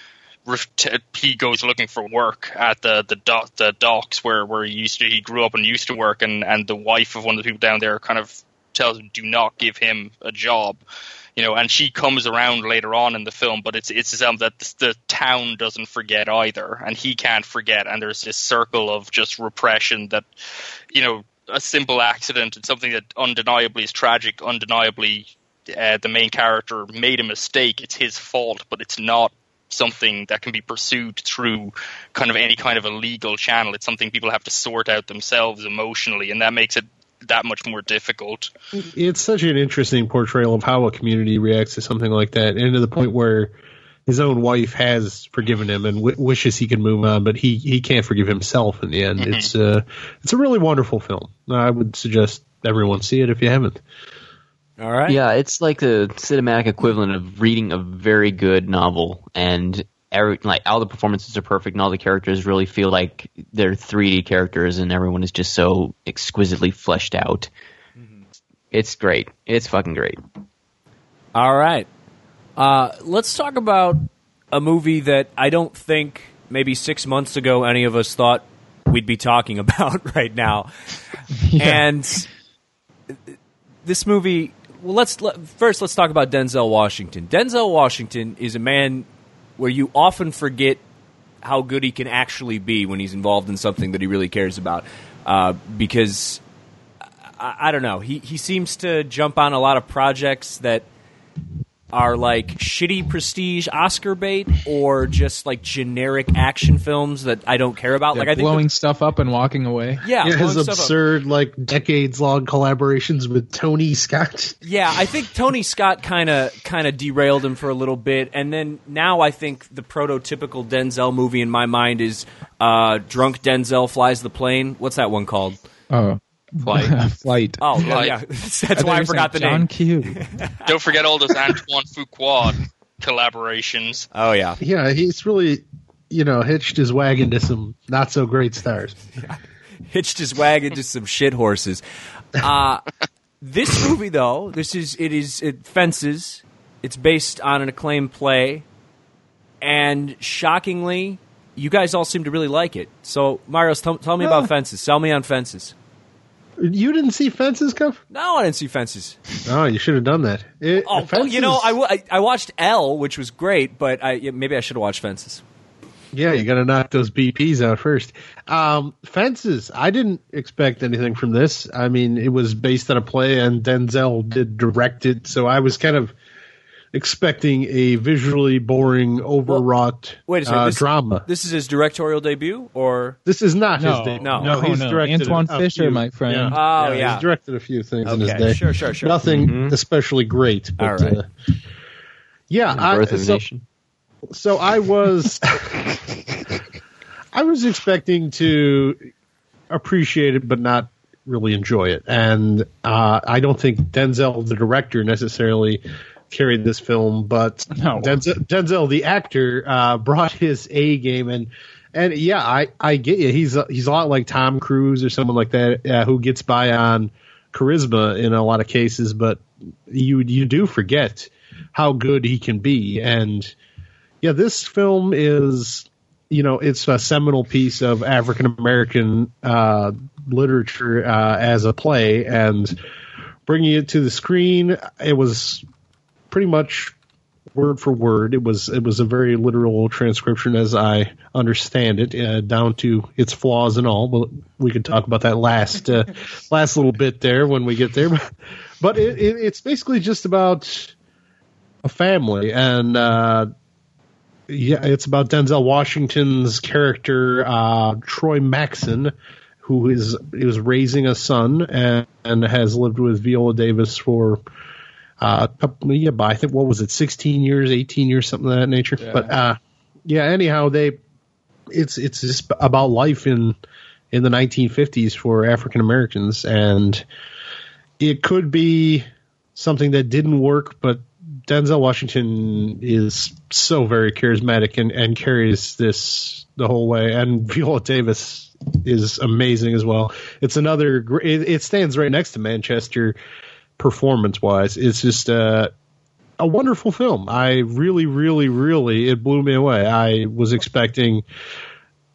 he goes looking for work at the the, dock, the docks where where he used to he grew up and used to work, and and the wife of one of the people down there kind of tells him, "Do not give him a job." You know, and she comes around later on in the film, but it's it's something that the, the town doesn't forget either, and he can't forget. And there's this circle of just repression that, you know, a simple accident and something that undeniably is tragic, undeniably uh, the main character made a mistake. It's his fault, but it's not something that can be pursued through kind of any kind of a legal channel. It's something people have to sort out themselves emotionally, and that makes it that much more difficult. It's such an interesting portrayal of how a community reacts to something like that, and to the point where his own wife has forgiven him and w- wishes he could move on, but he, he can't forgive himself in the end. Mm-hmm. It's uh, it's a really wonderful film. I would suggest everyone see it if you haven't. All right. Yeah, it's like the cinematic equivalent of reading a very good novel, and every, like all the performances are perfect, and all the characters really feel like they're three D characters, and everyone is just so exquisitely fleshed out. Mm-hmm. It's great. It's fucking great. All right. Uh, let's talk about a movie that I don't think maybe six months ago any of us thought we'd be talking about right now. Yeah. And this movie... Well, let's let, first, let's talk about Denzel Washington. Denzel Washington is a man... where you often forget how good he can actually be when he's involved in something that he really cares about. Uh, because, I, I don't know, he, he seems to jump on a lot of projects that are like shitty prestige Oscar bait or just like generic action films that I don't care about. They're like I blowing think the, stuff up and walking away. Yeah, yeah his absurd like decades long collaborations with Tony Scott. Yeah, I think Tony Scott kind of kind of derailed him for a little bit, and then now I think the prototypical Denzel movie in my mind is uh, Drunk Denzel Flies the Plane. What's that one called? Oh. Flight. Flight. Oh, yeah. yeah. That's why I forgot the John name. Q. Don't forget all those Antoine Fuqua collaborations. Oh, yeah. Yeah, he's really, you know, hitched his wagon to some not-so-great stars. Yeah. Hitched his wagon to some shit horses. Uh, this movie, though, this is it is it Fences. It's based on an acclaimed play. And shockingly, you guys all seem to really like it. So, Myros, t- tell me yeah. about Fences. Sell me on Fences. You didn't see Fences, Cuff? No, I didn't see Fences. Oh, you should have done that. It, oh, Fences... you know, I, w- I, I watched Elle, which was great, but I, maybe I should have watched Fences. Yeah, you got to knock those B Ps out first. Um, Fences, I didn't expect anything from this. I mean, it was based on a play, and Denzel did direct it, so I was kind of expecting a visually boring, overwrought well, wait a second, uh, this, drama. This is his directorial debut, or this is not no, his debut. No, no, he's oh, no. directed Antoine a, Fisher, a few, my friend. Yeah. Oh yeah, yeah, he's directed a few things okay. in his day. Sure, sure, sure. Nothing mm-hmm. especially great. But, All right. Uh, yeah, I, Birth of a Nation. So I was, I was expecting to appreciate it, but not really enjoy it. And uh, I don't think Denzel, the director, necessarily carried this film, but no. Denzel, Denzel, the actor, uh, brought his A game. And and yeah, I, I get you. He's a, he's a lot like Tom Cruise or someone like that uh, who gets by on charisma in a lot of cases, but you you do forget how good he can be. And yeah, this film is, you know, it's a seminal piece of African-American uh, literature uh, as a play, and bringing it to the screen, it was pretty much word for word. It was it was a very literal transcription as I understand it, uh, down to its flaws and all. But we could talk about that last uh, last little bit there when we get there. But it, it, it's basically just about a family, and uh yeah, it's about Denzel Washington's character, uh, Troy Maxson, who is is raising a son and, and has lived with Viola Davis for uh, a couple yeah, by I think what was it, sixteen years, eighteen years, something of that nature. Yeah. But uh, yeah, anyhow, they it's it's just about life in in the nineteen fifties for African Americans, and it could be something that didn't work, but Denzel Washington is so very charismatic and, and carries this the whole way. And Viola Davis is amazing as well. It's another – it stands right next to Manchester performance-wise. It's just uh, a wonderful film. I really, really, really – it blew me away. I was expecting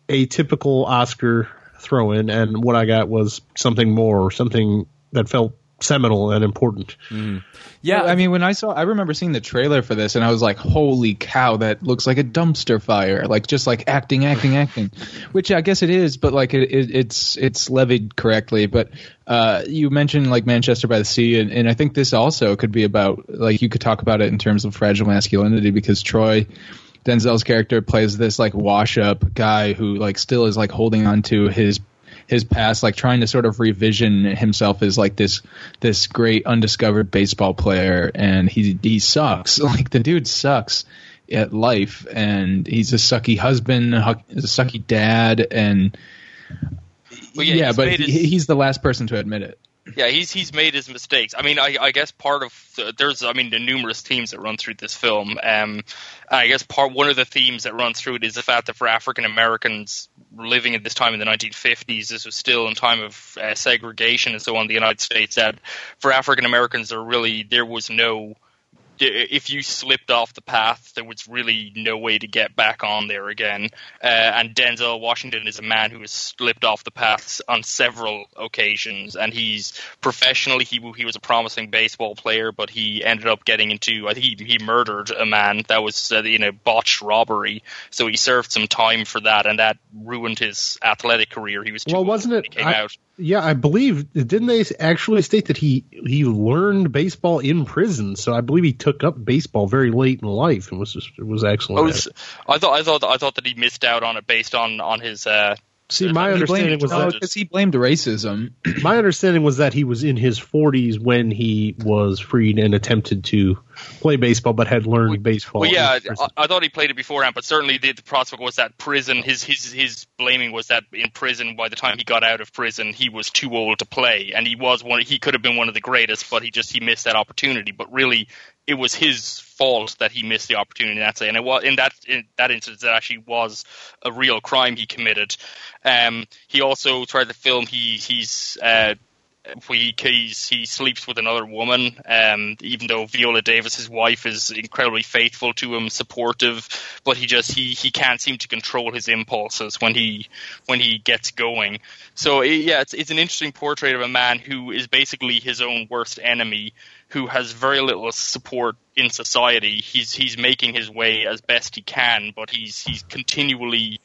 a typical Oscar throw-in, and what I got was something more, something that felt seminal and important. Mm. Yeah, I mean, when I saw, I remember seeing the trailer for this, and I was like, "Holy cow, that looks like a dumpster fire!" Like, just like acting, acting, acting, which I guess it is, but like it, it, it's it's levied correctly. But uh, you mentioned like Manchester by the Sea, and, and I think this also could be about, like, you could talk about it in terms of fragile masculinity, because Troy, Denzel's character, plays this like wash-up guy who like still is like holding on to his. his past, like trying to sort of revision himself as like this this great undiscovered baseball player, and he he sucks. Like, the dude sucks at life, and he's a sucky husband, a sucky dad, and well, yeah, yeah he's but he, his, he's the last person to admit it. Yeah, he's he's made his mistakes. I mean, I, I guess part of the, there's I mean the numerous themes that run through this film. Um, I guess part one of the themes that runs through it is the fact that for African Americans living at this time in the nineteen fifties, this was still in time of uh, segregation and so on in the United States. That for African Americans, there really there was no. If you slipped off the path, there was really no way to get back on there again. Uh, and Denzel Washington is a man who has slipped off the path on several occasions. And he's professionally, he he was a promising baseball player, but he ended up getting into, I think he, he murdered a man that was uh, in a botched robbery. So he served some time for that, and that ruined his athletic career. He was too well, wasn't it? He came I- out. Yeah, I believe, didn't they actually state that he, he learned baseball in prison? So I believe he took up baseball very late in life and was just, it was excellent. I, was, I thought I thought I thought that he missed out on it based on on his. Uh, See, my understanding was no, that he blamed racism. My understanding was that he was in his forties when he was freed and attempted to play baseball, but had learned well, baseball. Well, yeah, I, I thought he played it beforehand, but certainly the, the prospect was that prison. His his his blaming was that in prison, by the time he got out of prison, he was too old to play, and he was one. He could have been one of the greatest, but he just he missed that opportunity. But really, it was his fault that he missed the opportunity in that day. And it was in that in that instance that actually was a real crime he committed. Um, he also tried to film. He he's. Uh, He, he's, he sleeps with another woman, um, even though Viola Davis, his wife, is incredibly faithful to him, supportive. But he just he, he can't seem to control his impulses when he when he gets going. So it, yeah, it's it's an interesting portrait of a man who is basically his own worst enemy, who has very little support in society. He's he's making his way as best he can, but he's he's continually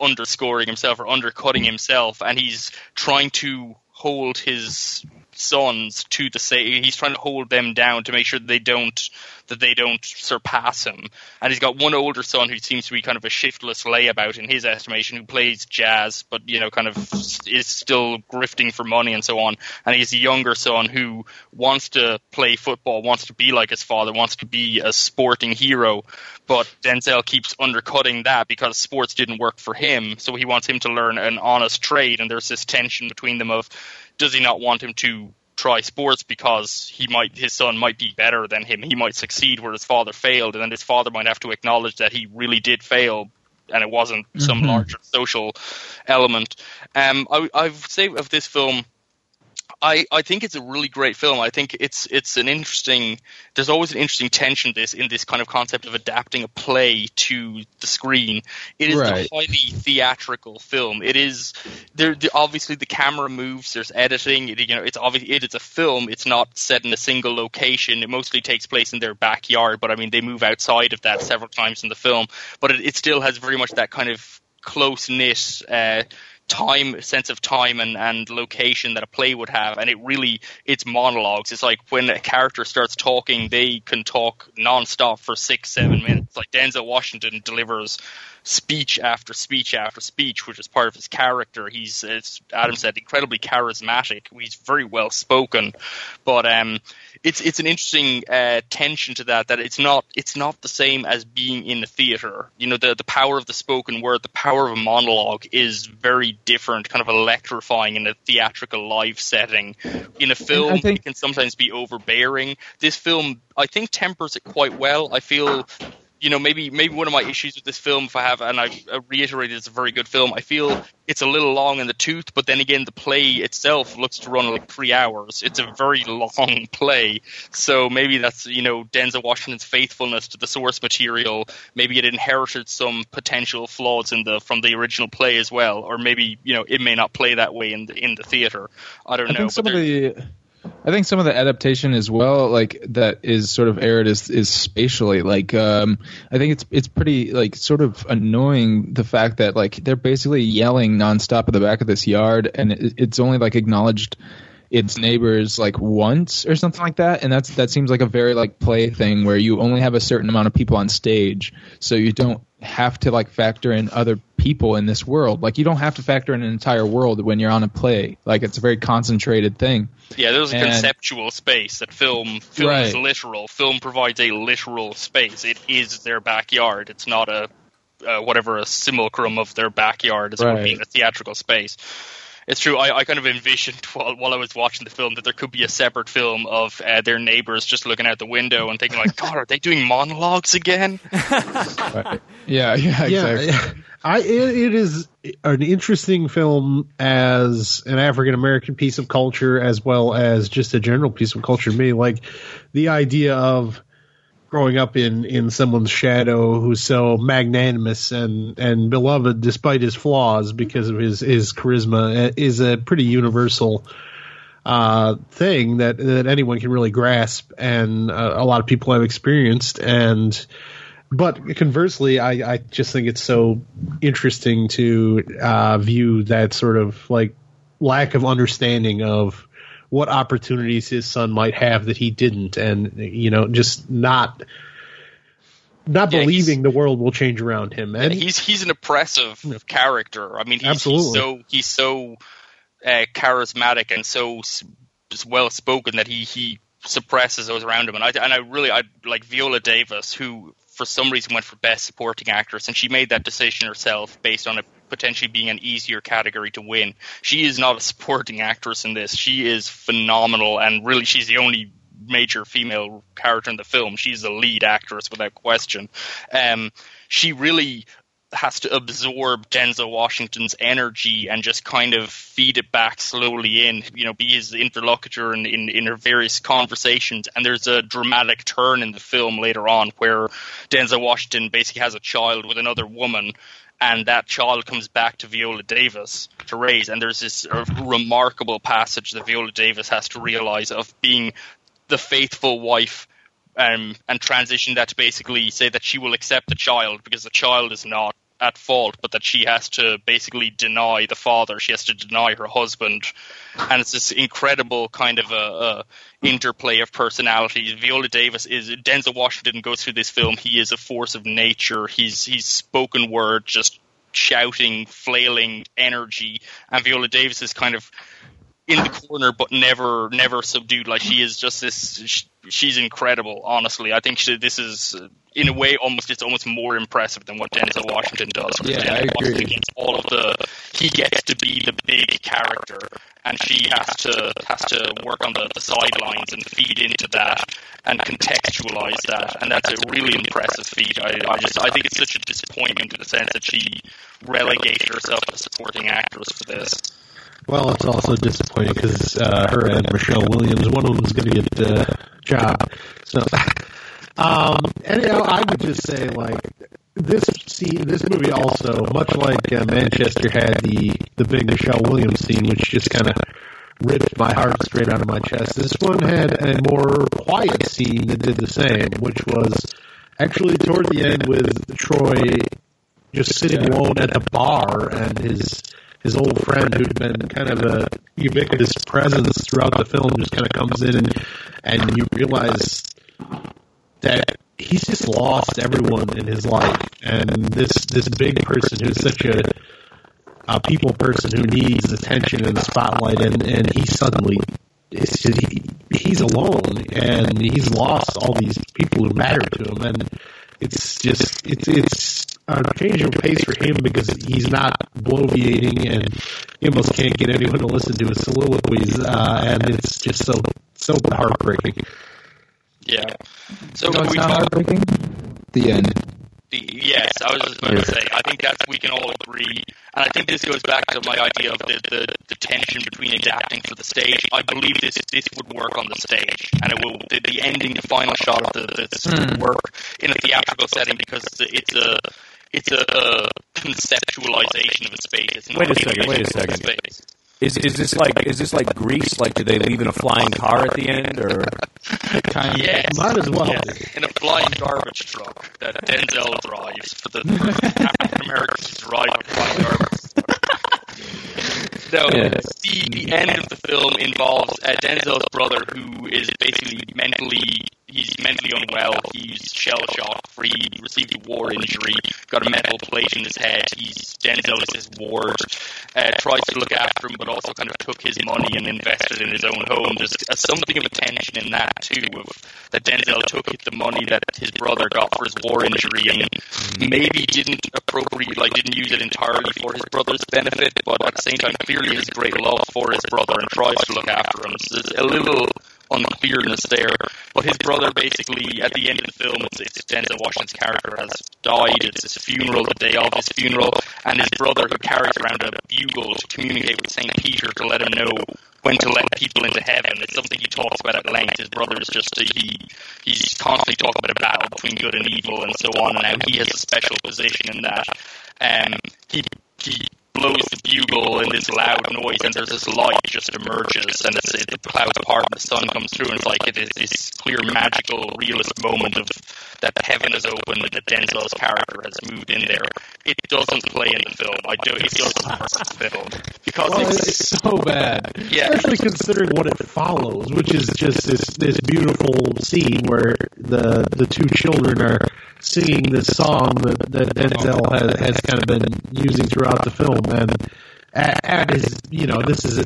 underscoring himself or undercutting himself, and he's trying to hold his sons to the city. He's trying to hold them down to make sure that they don't that they don't surpass him. And he's got one older son who seems to be kind of a shiftless layabout in his estimation, who plays jazz, but, you know, kind of is still grifting for money and so on. And he's a younger son who wants to play football, wants to be like his father, wants to be a sporting hero. But Denzel keeps undercutting that because sports didn't work for him. So he wants him to learn an honest trade. And there's this tension between them of, does he not want him to try sports because he might his son might be better than him, he might succeed where his father failed, and then his father might have to acknowledge that he really did fail and it wasn't mm-hmm. some larger social element. um I, I would say of this film, I, I think it's a really great film. I think it's it's an interesting – there's always an interesting tension this in this kind of concept of adapting a play to the screen. It is right. a highly theatrical film. It is there, – obviously the camera moves, there's editing. It, you know, it's obviously it, it's a film. It's not set in a single location. It mostly takes place in their backyard, but I mean they move outside of that several times in the film. But it, it still has very much that kind of close-knit uh, – time sense of time and and location that a play would have, and it really it's monologues. It's like when a character starts talking, they can talk non-stop for six seven minutes. Like Denzel Washington delivers speech after speech after speech, which is part of his character. He's, as Adam said, incredibly charismatic. He's very well spoken, but um it's it's an interesting uh, tension to that, that it's not it's not the same as being in a theater. You know, the the power of the spoken word, the power of a monologue is very different, kind of electrifying in a theatrical live setting. In a film, think- it can sometimes be overbearing. This film, I think, tempers it quite well. I feel, you know, maybe maybe one of my issues with this film, if I have, and I've reiterated it's a very good film, I feel it's a little long in the tooth, but then again, the play itself looks to run like three hours. It's a very long play. So maybe that's, you know, Denzel Washington's faithfulness to the source material. Maybe it inherited some potential flaws in the from the original play as well, or maybe, you know, it may not play that way in the, in the theater. I don't I know. Think some of the... I think some of the adaptation as well, like that is sort of aired is, is spatially. Like, um, I think it's it's pretty like sort of annoying, the fact that like they're basically yelling nonstop at the back of this yard, and it, it's only like acknowledged its neighbors like once or something like that, and that's that seems like a very like play thing where you only have a certain amount of people on stage, so you don't have to like factor in other people in this world. Like you don't have to factor in an entire world when you're on a play. Like it's a very concentrated thing. Yeah, there's a and, conceptual space that film film right. is literal. Film provides a literal space. It is their backyard. It's not a uh, whatever a simulacrum of their backyard is right. in a theatrical space. It's true. I, I kind of envisioned while, while I was watching the film that there could be a separate film of uh, their neighbors just looking out the window and thinking like, God, are they doing monologues again? Right. Yeah, yeah, exactly. Yeah, I, it is an interesting film as an African-American piece of culture as well as just a general piece of culture to me. Like the idea of growing up in, in someone's shadow who's so magnanimous and, and beloved despite his flaws because of his, his charisma is a pretty universal uh, thing that, that anyone can really grasp, and uh, a lot of people have experienced. And but conversely, I, I just think it's so interesting to uh, view that sort of like lack of understanding of what opportunities his son might have that he didn't, and, you know, just not not yeah, believing the world will change around him. And yeah, he's he's an oppressive character. I mean, he's, he's so he's so uh, charismatic and so well spoken that he he suppresses those around him. And I and I really I like Viola Davis, who for some reason went for Best Supporting Actress, and she made that decision herself based on a potentially being an easier category to win. She is not a supporting actress in this. She is phenomenal, and really she's the only major female character in the film. She's the lead actress without question. Um, she really has to absorb Denzel Washington's energy and just kind of feed it back slowly in, you know, be his interlocutor in, in, in her various conversations. And there's a dramatic turn in the film later on where Denzel Washington basically has a child with another woman, and that child comes back to Viola Davis to raise. And there's this uh, remarkable passage that Viola Davis has to realize of being the faithful wife, um, and transition that to basically say that she will accept the child because the child is not at fault, but that she has to basically deny the father. She has to deny her husband. And it's this incredible kind of a, a interplay of personalities. Viola Davis is Denzel Washington goes through this film. He is a force of nature. He's he's spoken word, just shouting, flailing energy. And Viola Davis is kind of in the corner, but never, never subdued. Like she is just this. She, she's incredible. Honestly, I think she, this is, in a way, almost it's almost more impressive than what Denzel Washington does. Yeah, Denzel I agree. Washington gets all of the, he gets to be the big character, and she has to has to work on the, the sidelines and feed into that and contextualize that, and that's a really impressive feat. I, I just I think it's such a disappointment in the sense that she relegated herself as a supporting actress for this. Well, it's also disappointing because uh, her and Michelle Williams, one of them's going to get the job. So, um, and you know, I would just say like this. See, this movie also, much like uh, Manchester had the the big Michelle Williams scene, which just kind of ripped my heart straight out of my chest. This one had a more quiet scene that did the same, which was actually toward the end with Troy just sitting alone at the bar and his. His old friend, who'd been kind of a ubiquitous presence throughout the film, just kind of comes in, and, and you realize that he's just lost everyone in his life. And this this big person who's such a, a people person who needs attention and the spotlight, and, and he suddenly is he, he's alone, and he's lost all these people who matter to him, and it's just it's it's. A change of pace for him because he's not bloviating and he almost can't get anyone to listen to his soliloquies, uh, and it's just so so heartbreaking. Yeah. So no, it's we not heartbreaking? The end. The, yes, I was just about yeah. to say, I think that's, we can all agree, and I think this goes back to my idea of the, the, the tension between adapting for the stage. I believe this this would work on the stage, and it will, the, the ending, the final shot of the, this hmm. work in a theatrical setting because it's a, It's a uh, conceptualization of a space. It's not wait a second. Wait a second. Space. Is is this like is this like Greece? Like, do they leave in a flying car at the end, or kind yes, of? Might as well yes. in a flying garbage truck that Denzel drives for the African Americans drive a flying garbage truck. No, yeah. the, the end of the film involves uh, Denzel's brother, who is basically mentally. He's mentally unwell, he's shell-shocked, free, received a war injury, got a metal plate in his head, he's Denzel is his ward, uh, tries to look after him, but also kind of took his money and invested in his own home. There's uh, something of a tension in that, too, of, that Denzel took the money that his brother got for his war injury and maybe didn't appropriate, like, didn't use it entirely for his brother's benefit, but at the same time, clearly has great love for his brother and tries to look after him. So there's a little... unclearness there, but his brother basically at the end of the film, it's, it's Denzel Washington's character has died. It's his funeral, the day of his funeral, and his brother who carries around a bugle to communicate with Saint Peter to let him know when to let people into heaven. It's something he talks about at length. His brother is just he he's constantly talking about a battle between good and evil and so on, and now he has a special position in that. Um, he he. blows the bugle in this loud noise, and there's this light just emerges, and it's, it, the clouds apart, and the sun comes through, and it's like it is this clear, magical, realist moment of that heaven is open, and that Denzel's character has moved in there. It doesn't play in the film. I do. It doesn't work in the film because well, it's, it's so bad, yeah. especially considering what it follows, which is just this this beautiful scene where the the two children are singing this song that, that Denzel has, has kind of been using throughout the film. And at, at his, you know, this is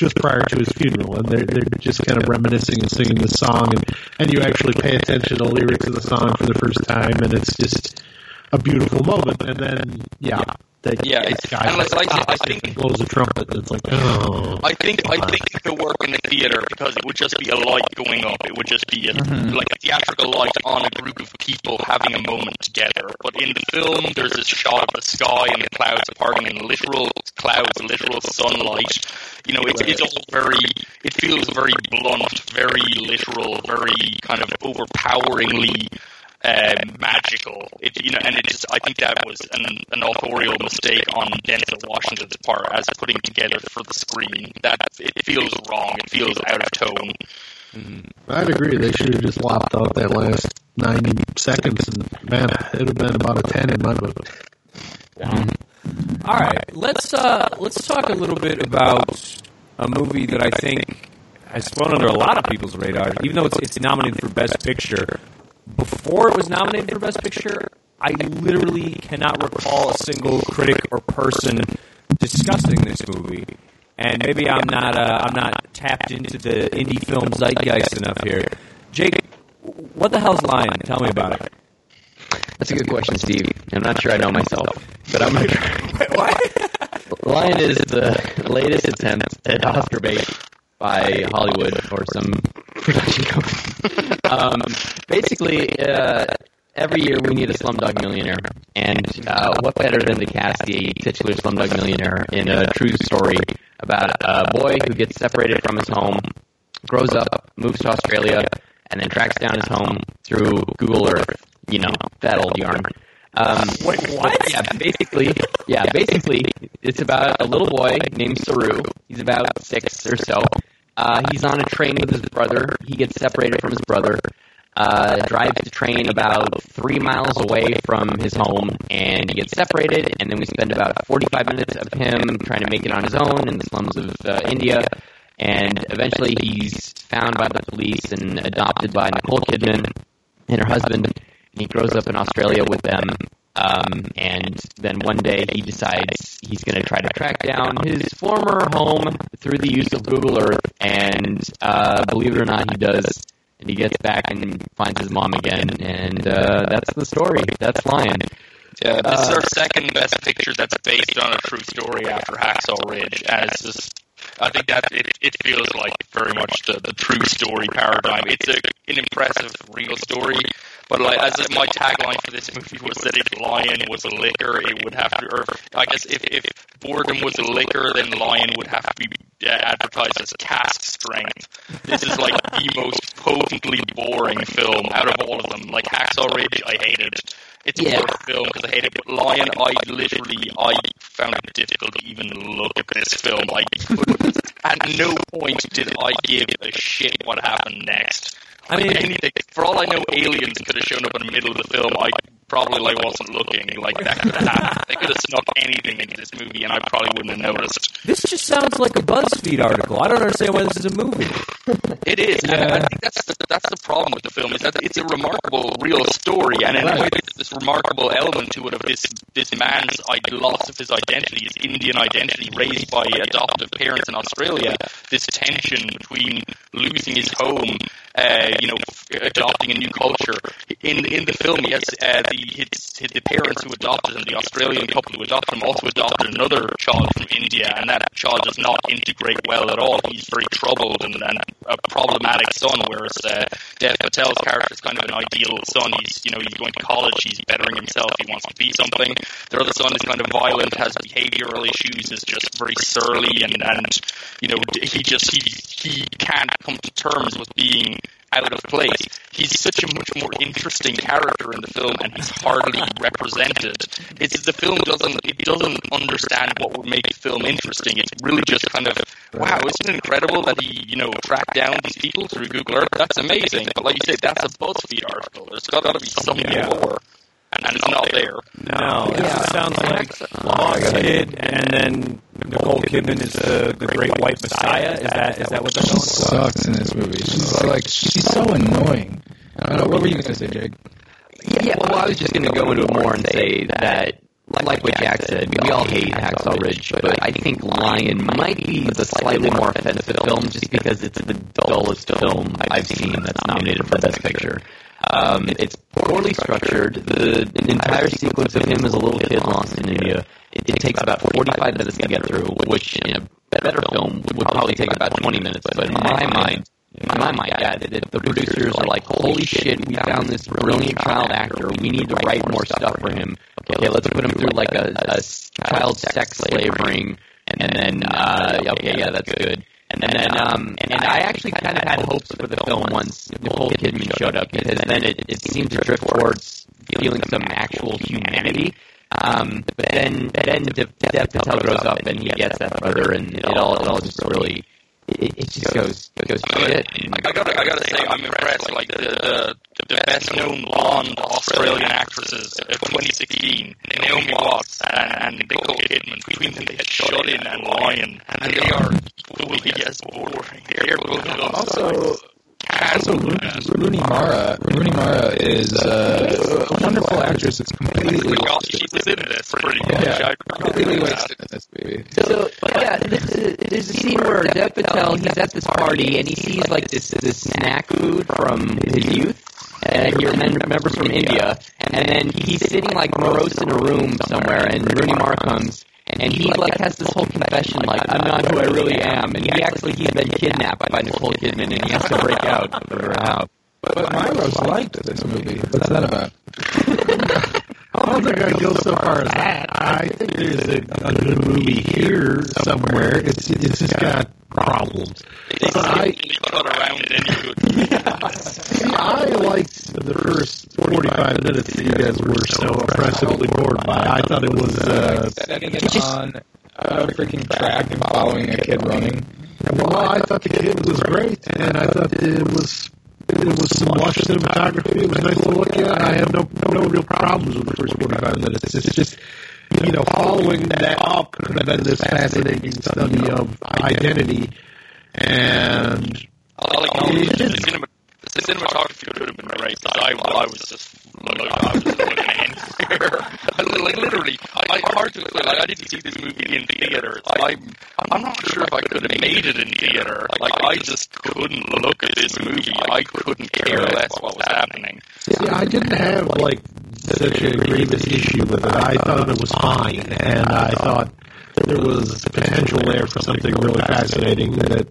just prior to his funeral, and they're, they're just kind of reminiscing and singing the song, and, and you actually pay attention to the lyrics of the song for the first time, and it's just a beautiful moment. And then, yeah, they, yeah, it's, guy and like, like I think blows the trumpet. And it's like, oh, I think God. I think it could work in the theater because it would just be a light going up. It would just be a, mm-hmm. like a theatrical light on a group of people having a moment together. But in the film, there's this shot of the sky and the clouds parting, and literal clouds, literal sunlight. You know, it's it's all very. It feels very blunt, very literal, very kind of overpoweringly. Uh, magical, it, you know, and it just—I think that was an, an authorial mistake on Denzel Washington's part as putting it together for the screen. That it feels wrong, it feels out of tone. Mm-hmm. I'd agree. They should have just lopped out that last ninety seconds, and man, it would have been about a ten in my book. Wow. All right, let's uh, let's talk a little bit about a movie that I think has flown under a lot of people's radar, even though it's, it's nominated for Best Picture. Before it was nominated for Best Picture, I literally cannot recall a single critic or person discussing this movie. And maybe I'm not uh, I'm not tapped into the indie film zeitgeist enough here. Jake, what the hell's Lion? Tell me about it. That's a good question, Steve. I'm not sure I know myself, but I'm not sure. What? Lion is the latest attempt at Oscar bait by Hollywood or some production company. Um, basically, uh, every year we need a Slumdog Millionaire, and uh, what better than to cast the titular Slumdog Millionaire in a true story about a boy who gets separated from his home, grows up, moves to Australia, and then tracks down his home through Google Earth. You know, that old yarn. Um, Wait, what? Yeah, basically, yeah, basically, it's about a little boy named Saru. He's about six or so. Uh, he's on a train with his brother. He gets separated from his brother, uh, drives the train about three miles away from his home, and he gets separated, and then we spend about forty-five minutes of him trying to make it on his own in the slums of uh, India, and eventually he's found by the police and adopted by Nicole Kidman and her husband. He grows up in Australia with them, um, and then one day he decides he's going to try to track down his former home through the use of Google Earth, and uh, believe it or not, he does. And he gets back and finds his mom again, and uh, that's the story. That's Lion. Yeah, this uh, is our second Best Picture that's based on a true story after Hacksaw Ridge, and it's just... I think that it, it feels like very much the, the true story paradigm. It's a, an impressive, real story, but like as if my tagline for this movie was that if Lion was a liquor, it would have to, or I guess if, if boredom was a liquor, then Lion would have to be advertised as cast strength. This is like the most potently boring film out of all of them. Like Hacksaw Ridge, I hated it. It's a yeah. boring film because I hate it, but Lion, I literally, I found it difficult to even look at this film. I couldn't, at no point did I give a shit what happened next. I mean, anything. For all I know, aliens could have shown up in the middle of the film. I probably like wasn't looking. Like that could have happened. They could have snuck anything into this movie, and I probably wouldn't have noticed. This just sounds like a BuzzFeed article. I don't understand why this is a movie. It is. Yeah. I think that's the, that's the problem with the film is that it's a remarkable real story, and in a way, there's this remarkable element to it of this this man's loss of his identity, his Indian identity, raised by adoptive parents in Australia. This tension between losing his home. Uh, you know, adopting a new culture. In in the film, yes, uh, the his, his, the parents who adopted him, the Australian couple who adopted him, also adopted another child from India, and that child does not integrate well at all. He's very troubled and, and a problematic son, whereas uh, Dev Patel's character is kind of an ideal son. He's, you know, he's going to college, he's bettering himself, he wants to be something. The other son is kind of violent, has behavioral issues, is just very surly, and, and you know, he just, he, he can't come to terms with being out of place. He's such a much more interesting character in the film, and he's hardly represented. It's the film doesn't it doesn't understand what would make the film interesting. It's really just kind of wow, isn't it incredible that he you know tracked down these people through Google Earth? That's amazing. But like you said, that's a BuzzFeed article. There's got to be something yeah. more, and, and it's not there. No, it yeah. sounds like Lost Kid, and then Nicole Kidman is the, the great white messiah. Is that is that what that sucks in this movie? She's like she's so annoying. I don't know. What were you gonna say, Jake? Yeah, well, I was just gonna go into more and say that, like what Jack said, we all hate Hacksaw Ridge, but I think Lion might be the slightly more offensive film just because it's the dullest film I've seen that's nominated for Best Picture. Um, it's poorly structured. The, the entire sequence of him as a little kid lost in India. It, it takes about forty-five minutes to get through, which in a better film would probably take about twenty minutes. But in my mind, in my mind, yeah, the, the producers are like, holy shit, we found this brilliant child actor. We need to write more stuff for him. Okay, let's put him through like a, a child sex slave ring. And then, uh, okay, yeah, that's good. And then, and, um, and, and I actually kind of had hopes for the film once Nicole Kidman showed up, because then it, it seemed to drift towards feeling some actual humanity. Um, but then, but then Dev Patel grows up and he gets that brother, and it all, it all just really. It, it just goes, goes, goes shit. I gotta, I gotta say, I'm impressed. Like the, the, the the best-known blonde Australian actresses of twenty sixteen, Naomi Watts and Nicole Kidman. Between them, they had Shut In and Lion, and they are equally as boring. They are both also. Also, Rooney Mara. Rooney Mara is uh, a wonderful actress. It's completely wasted. She was in this pretty much. Yeah, completely wasted in this movie. So, yeah, this is, there's a scene where Dev Patel, he's at this party, and he sees, like, this, this snack food from his youth. And he remembers from India. And then he's sitting, like, morose in a room somewhere, and Rooney Mara comes. And he, like, has this whole confession, like, I'm not who I really am. And he acts like he's been kidnapped by Nicole Kidman, and he has to break out and figure it out. But, but Myros liked this movie. What's that about? I don't think I'd go so far as that. I think there's a, a good movie here somewhere. It's it's just got problems. It's I, I liked the first forty-five minutes that you guys were so impressively bored by. I thought it was uh, setting it on a freaking track and following a kid running. Well, I thought the kid was great, and I thought it was. It was some lush cinematography. It was nice to look at. I had no, no no real problems with the first forty-five minutes. It's just, you know, following that up, and then this fascinating study of identity. And I like all the, the, cinema, the cinematography would have been right. I, I was just like, I was just like, like literally, I hard to explain. Like, I didn't see this movie in theaters. I'm I'm not sure if I could have made it in theater. Like I just couldn't look at this movie. I couldn't care less what was happening. See, I didn't have like such a grievous issue with it. I thought it was fine, and I thought there was potential there for something really fascinating that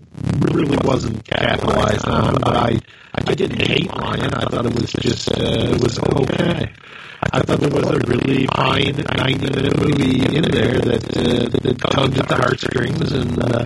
really wasn't capitalized on. But I I didn't hate Lion. I thought it was just uh, it was okay. I thought there was a really fine ninety-minute movie in there that uh, that tugged at the heartstrings and uh,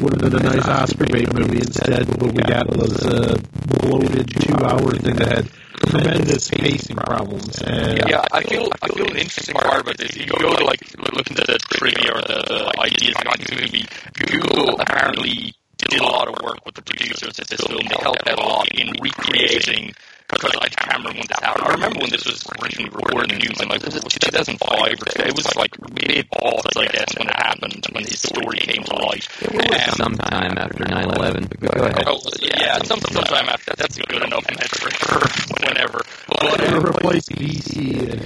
would have been a nice Oscar bait movie. Instead, what we got was a bloated two-hour thing that had tremendous pacing problems. And yeah, I feel I feel an interesting part about this. You go to like look into the trivia or the ideas behind the movie. Google apparently did a lot of work with the producers at this film. They helped out a lot in recreating. Because I can't remember when this happened. I remember when this was originally recorded in the news in like two thousand five or so. It was like mid-aughts, I guess, when it happened, when his story came to light. It was um, sometime after nine eleven. Go ahead. Oh, yeah, some, sometime after. That's good enough metric for whenever. But it replaced B C and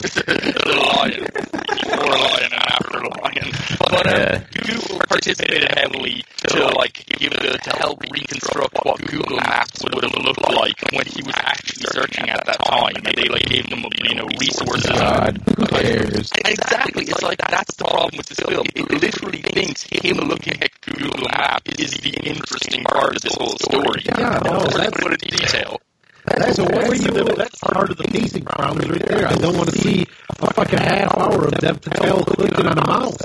the Lion. Before Lion and after Lion. But um, Google participated heavily to, like, give the, to help reconstruct what Google Maps would have looked like when he was actually searching at that time, and they like gave them, you know, resources. God, who cares? Exactly. It's like that's the problem with this film. It literally thinks him looking at Google Maps is the interesting part of this whole story. Yeah, no, that's what it detail. That's, so what that's, you, the, that's part of the pacing problem right there. I don't want to see a fucking half hour of Dev Patel clicking on a mouse.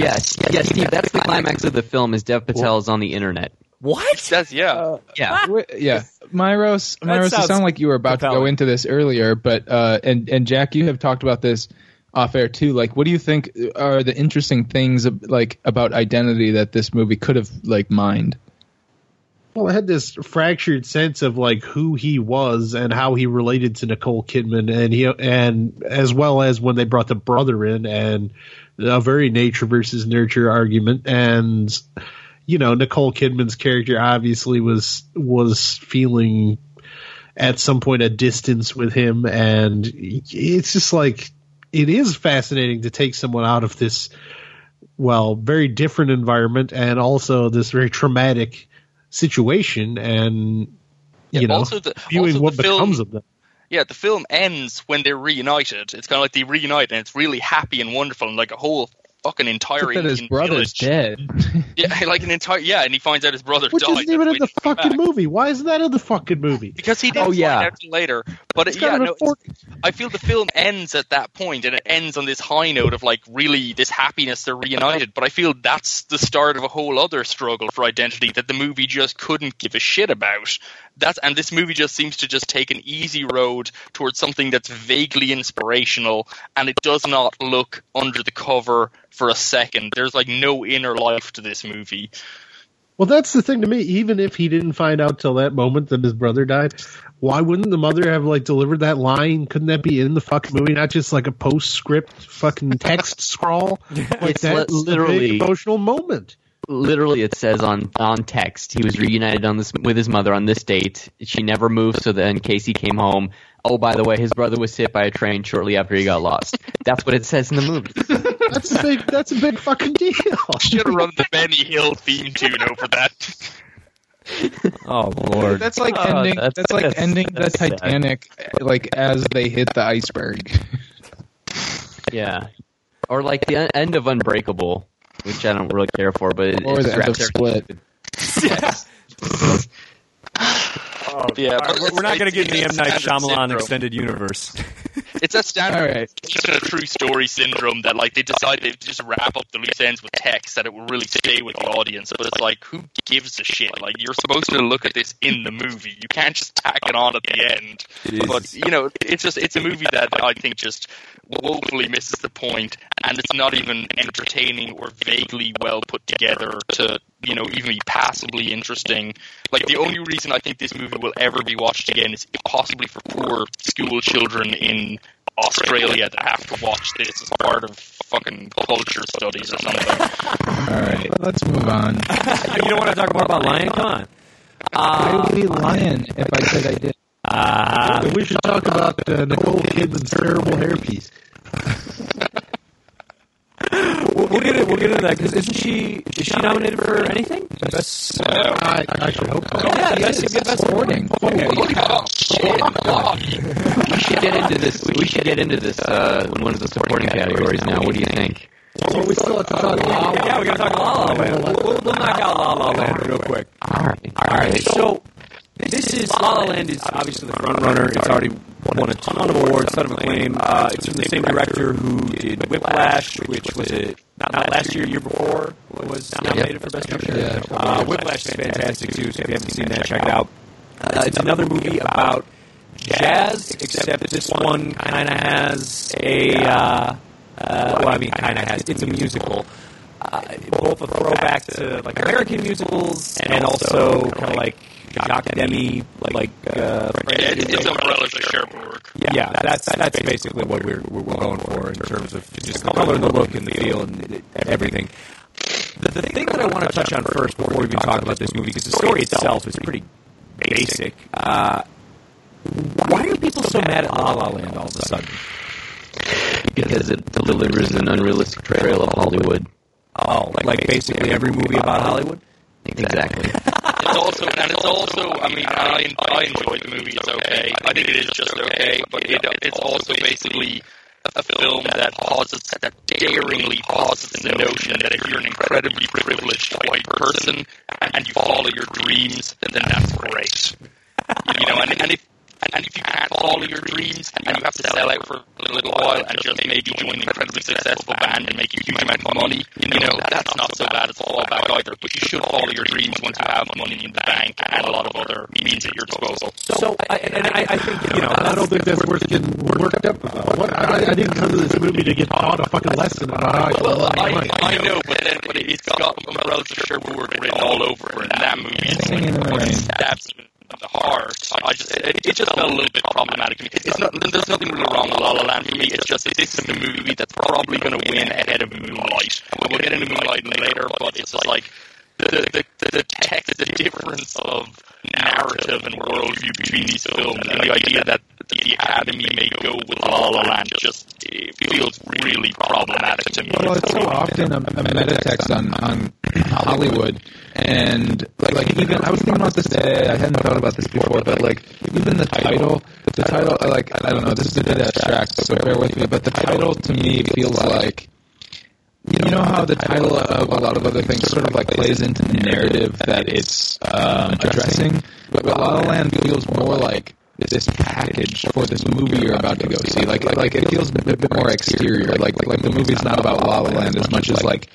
Yes, yes, Steve. That's the climax of the film. Is Dev Patel is on the internet. What? Says, yeah. Uh, yeah. W- yeah. Myros, Myros, it sounded like you were about compelling. to go into this earlier, but, uh, and, and Jack, you have talked about this off air too. Like, what do you think are the interesting things, like, about identity that this movie could have, like, mined? Well, I had this fractured sense of, like, who he was and how he related to Nicole Kidman, and he, and as well as when they brought the brother in, and a very nature versus nurture argument, and, you know, Nicole Kidman's character obviously was was feeling at some point a distance with him, and it's just like it is fascinating to take someone out of this, well, very different environment and also this very traumatic situation, and you yeah, know, also the, viewing also what film- becomes of them. Yeah, the film ends when they're reunited. It's kind of like they reunite, and it's really happy and wonderful, and like a whole. Fucking entire that his brother's village. Dead. Yeah, like an entire yeah, and he finds out his brother Which died. Which isn't even in the fucking back. Movie. Why isn't that in the fucking movie? Because he didn't oh, yeah. find out later. But it, yeah, no, I feel the film ends at that point, and it ends on this high note of like really this happiness they're reunited. But I feel that's the start of a whole other struggle for identity that the movie just couldn't give a shit about. That's and this movie just seems to just take an easy road towards something that's vaguely inspirational, and it does not look under the cover for a second. There's like no inner life to this movie. Well, that's the thing to me. Even if he didn't find out till that moment that his brother died, why wouldn't the mother have like delivered that line? Couldn't that be in the fucking movie? Not just like a postscript fucking text scrawl. Like that's literally a big emotional moment. Literally, it says on, on text, he was reunited on this with his mother on this date. She never moved, so then Casey came home. Oh, by the way, his brother was hit by a train shortly after he got lost. That's what it says in the movie. That's a big, that's a big fucking deal. Should have run the Benny Hill theme tune over that. Oh Lord, that's like oh, ending. That's, that's like that's, ending that's the sad. Titanic, like as they hit the iceberg. Yeah, or like the end of Unbreakable. Which I don't really care for, but it, or the end of Split. Yes. Oh, yeah, right, we're, we're not going to get the M. Night Shyamalan extended universe. It's a standard right. It's a true story syndrome that like they decided to just wrap up the loose ends with text that it will really stay with the audience. But it's like, who gives a shit? Like you're supposed to look at this in the movie. You can't just tack it on at the end. Jesus. But you know, it's just it's a movie that I think just woefully misses the point, and it's not even entertaining or vaguely well put together to, you know, even be passably interesting. Like the only reason I think this movie will ever be watched again is possibly for poor school children in Australia that have to watch this as part of fucking culture studies or something. Alright, well, let's move on. You don't want to talk more about Lion? Come on. Uh, I would be lying if I said I did. Uh, we should talk about uh, Nicole Kidman's terrible hairpiece. We'll, we'll get it. We'll get into that because isn't she? Is she nominated for anything? Best. Uh, I, I should hope. So. Yeah, yeah, yes, it's best supporting. Okay. Oh, shit! Oh. We should get into this. We should get into this. Uh, one of the supporting categories now. What do you think? Well, we still have to talk. La La Land. Yeah, we got to talk La La Land. We'll, we'll knock out La La Land real quick. All right. All right. So. This is La La Land is obviously the front runner. It's already won a ton of awards, ton of acclaim. Uh, it's from the same director who did Whiplash, which was it not last year, year before was nominated for Best Picture. Uh, Whiplash is fantastic too. So if you haven't seen that, check it out. Uh, it's another movie about jazz, except this one kind of has a. Uh, uh, well, I mean, kind of has. It's a musical. Uh, both a throwback to like American musicals and also kind of like. Jackie Demi, like, like uh, yeah, it's, it's umbrella for sure. Yeah, yeah, that's that's basically what we're we're going for in terms of just the color, the look, and the feel, and everything. The, the thing that I want to touch on first before we even talk about this movie, because the story itself is pretty basic. Uh, why are people so mad at La La Land all of a sudden? Because it delivers an unrealistic portrayal of Hollywood. Oh, like, like basically every movie about Hollywood. Exactly. It's also, and it's also. I mean, I, I enjoyed the movie. It's okay. I think it is just okay, but it, it's also basically a film that posits, that daringly posits the notion that if you're an incredibly privileged white person and you follow your dreams, then that's great. You know, and, and if. And if you can't follow your dreams, and you have to sell out for a little while and just maybe join an incredibly successful band and make a huge amount of money, you know, that's not so bad as a fallback either. But you should follow your dreams once you have money in the bank and a lot of other means at your disposal. So, I, and I, I think, you know, I don't think that's worth getting worked up about. What, I, I didn't come to this movie to get taught a fucking lesson about how I feel like money. I know, but, then, but it's got Meryl Streep written all over it, and that movie is like, stabs it. The heart. I just, it, it just felt a little bit problematic to me. It's not, there's nothing really wrong with La La Land for me. It's just this is a movie that's probably going to win ahead of Moonlight. We'll get into Moonlight later, but it's just like the the, the text, the difference of narrative and worldview between these films, and the idea that the Academy may go with La La Land just it feels really problematic to me. Well, it's so often a, a meta text on, on Hollywood, and like, like even I was thinking about this today. I hadn't thought about this before, but like even the title, the title, like I don't know, this is a bit abstract, so bear with me. But the title to me feels like. You know how the title of a lot of other things sort of like plays into the narrative that it's um, addressing, but La La Land feels more like this package for this movie you're about to go see. Like, like, like it feels a bit more exterior. Like, like, like the movie's not about La La Land as much as like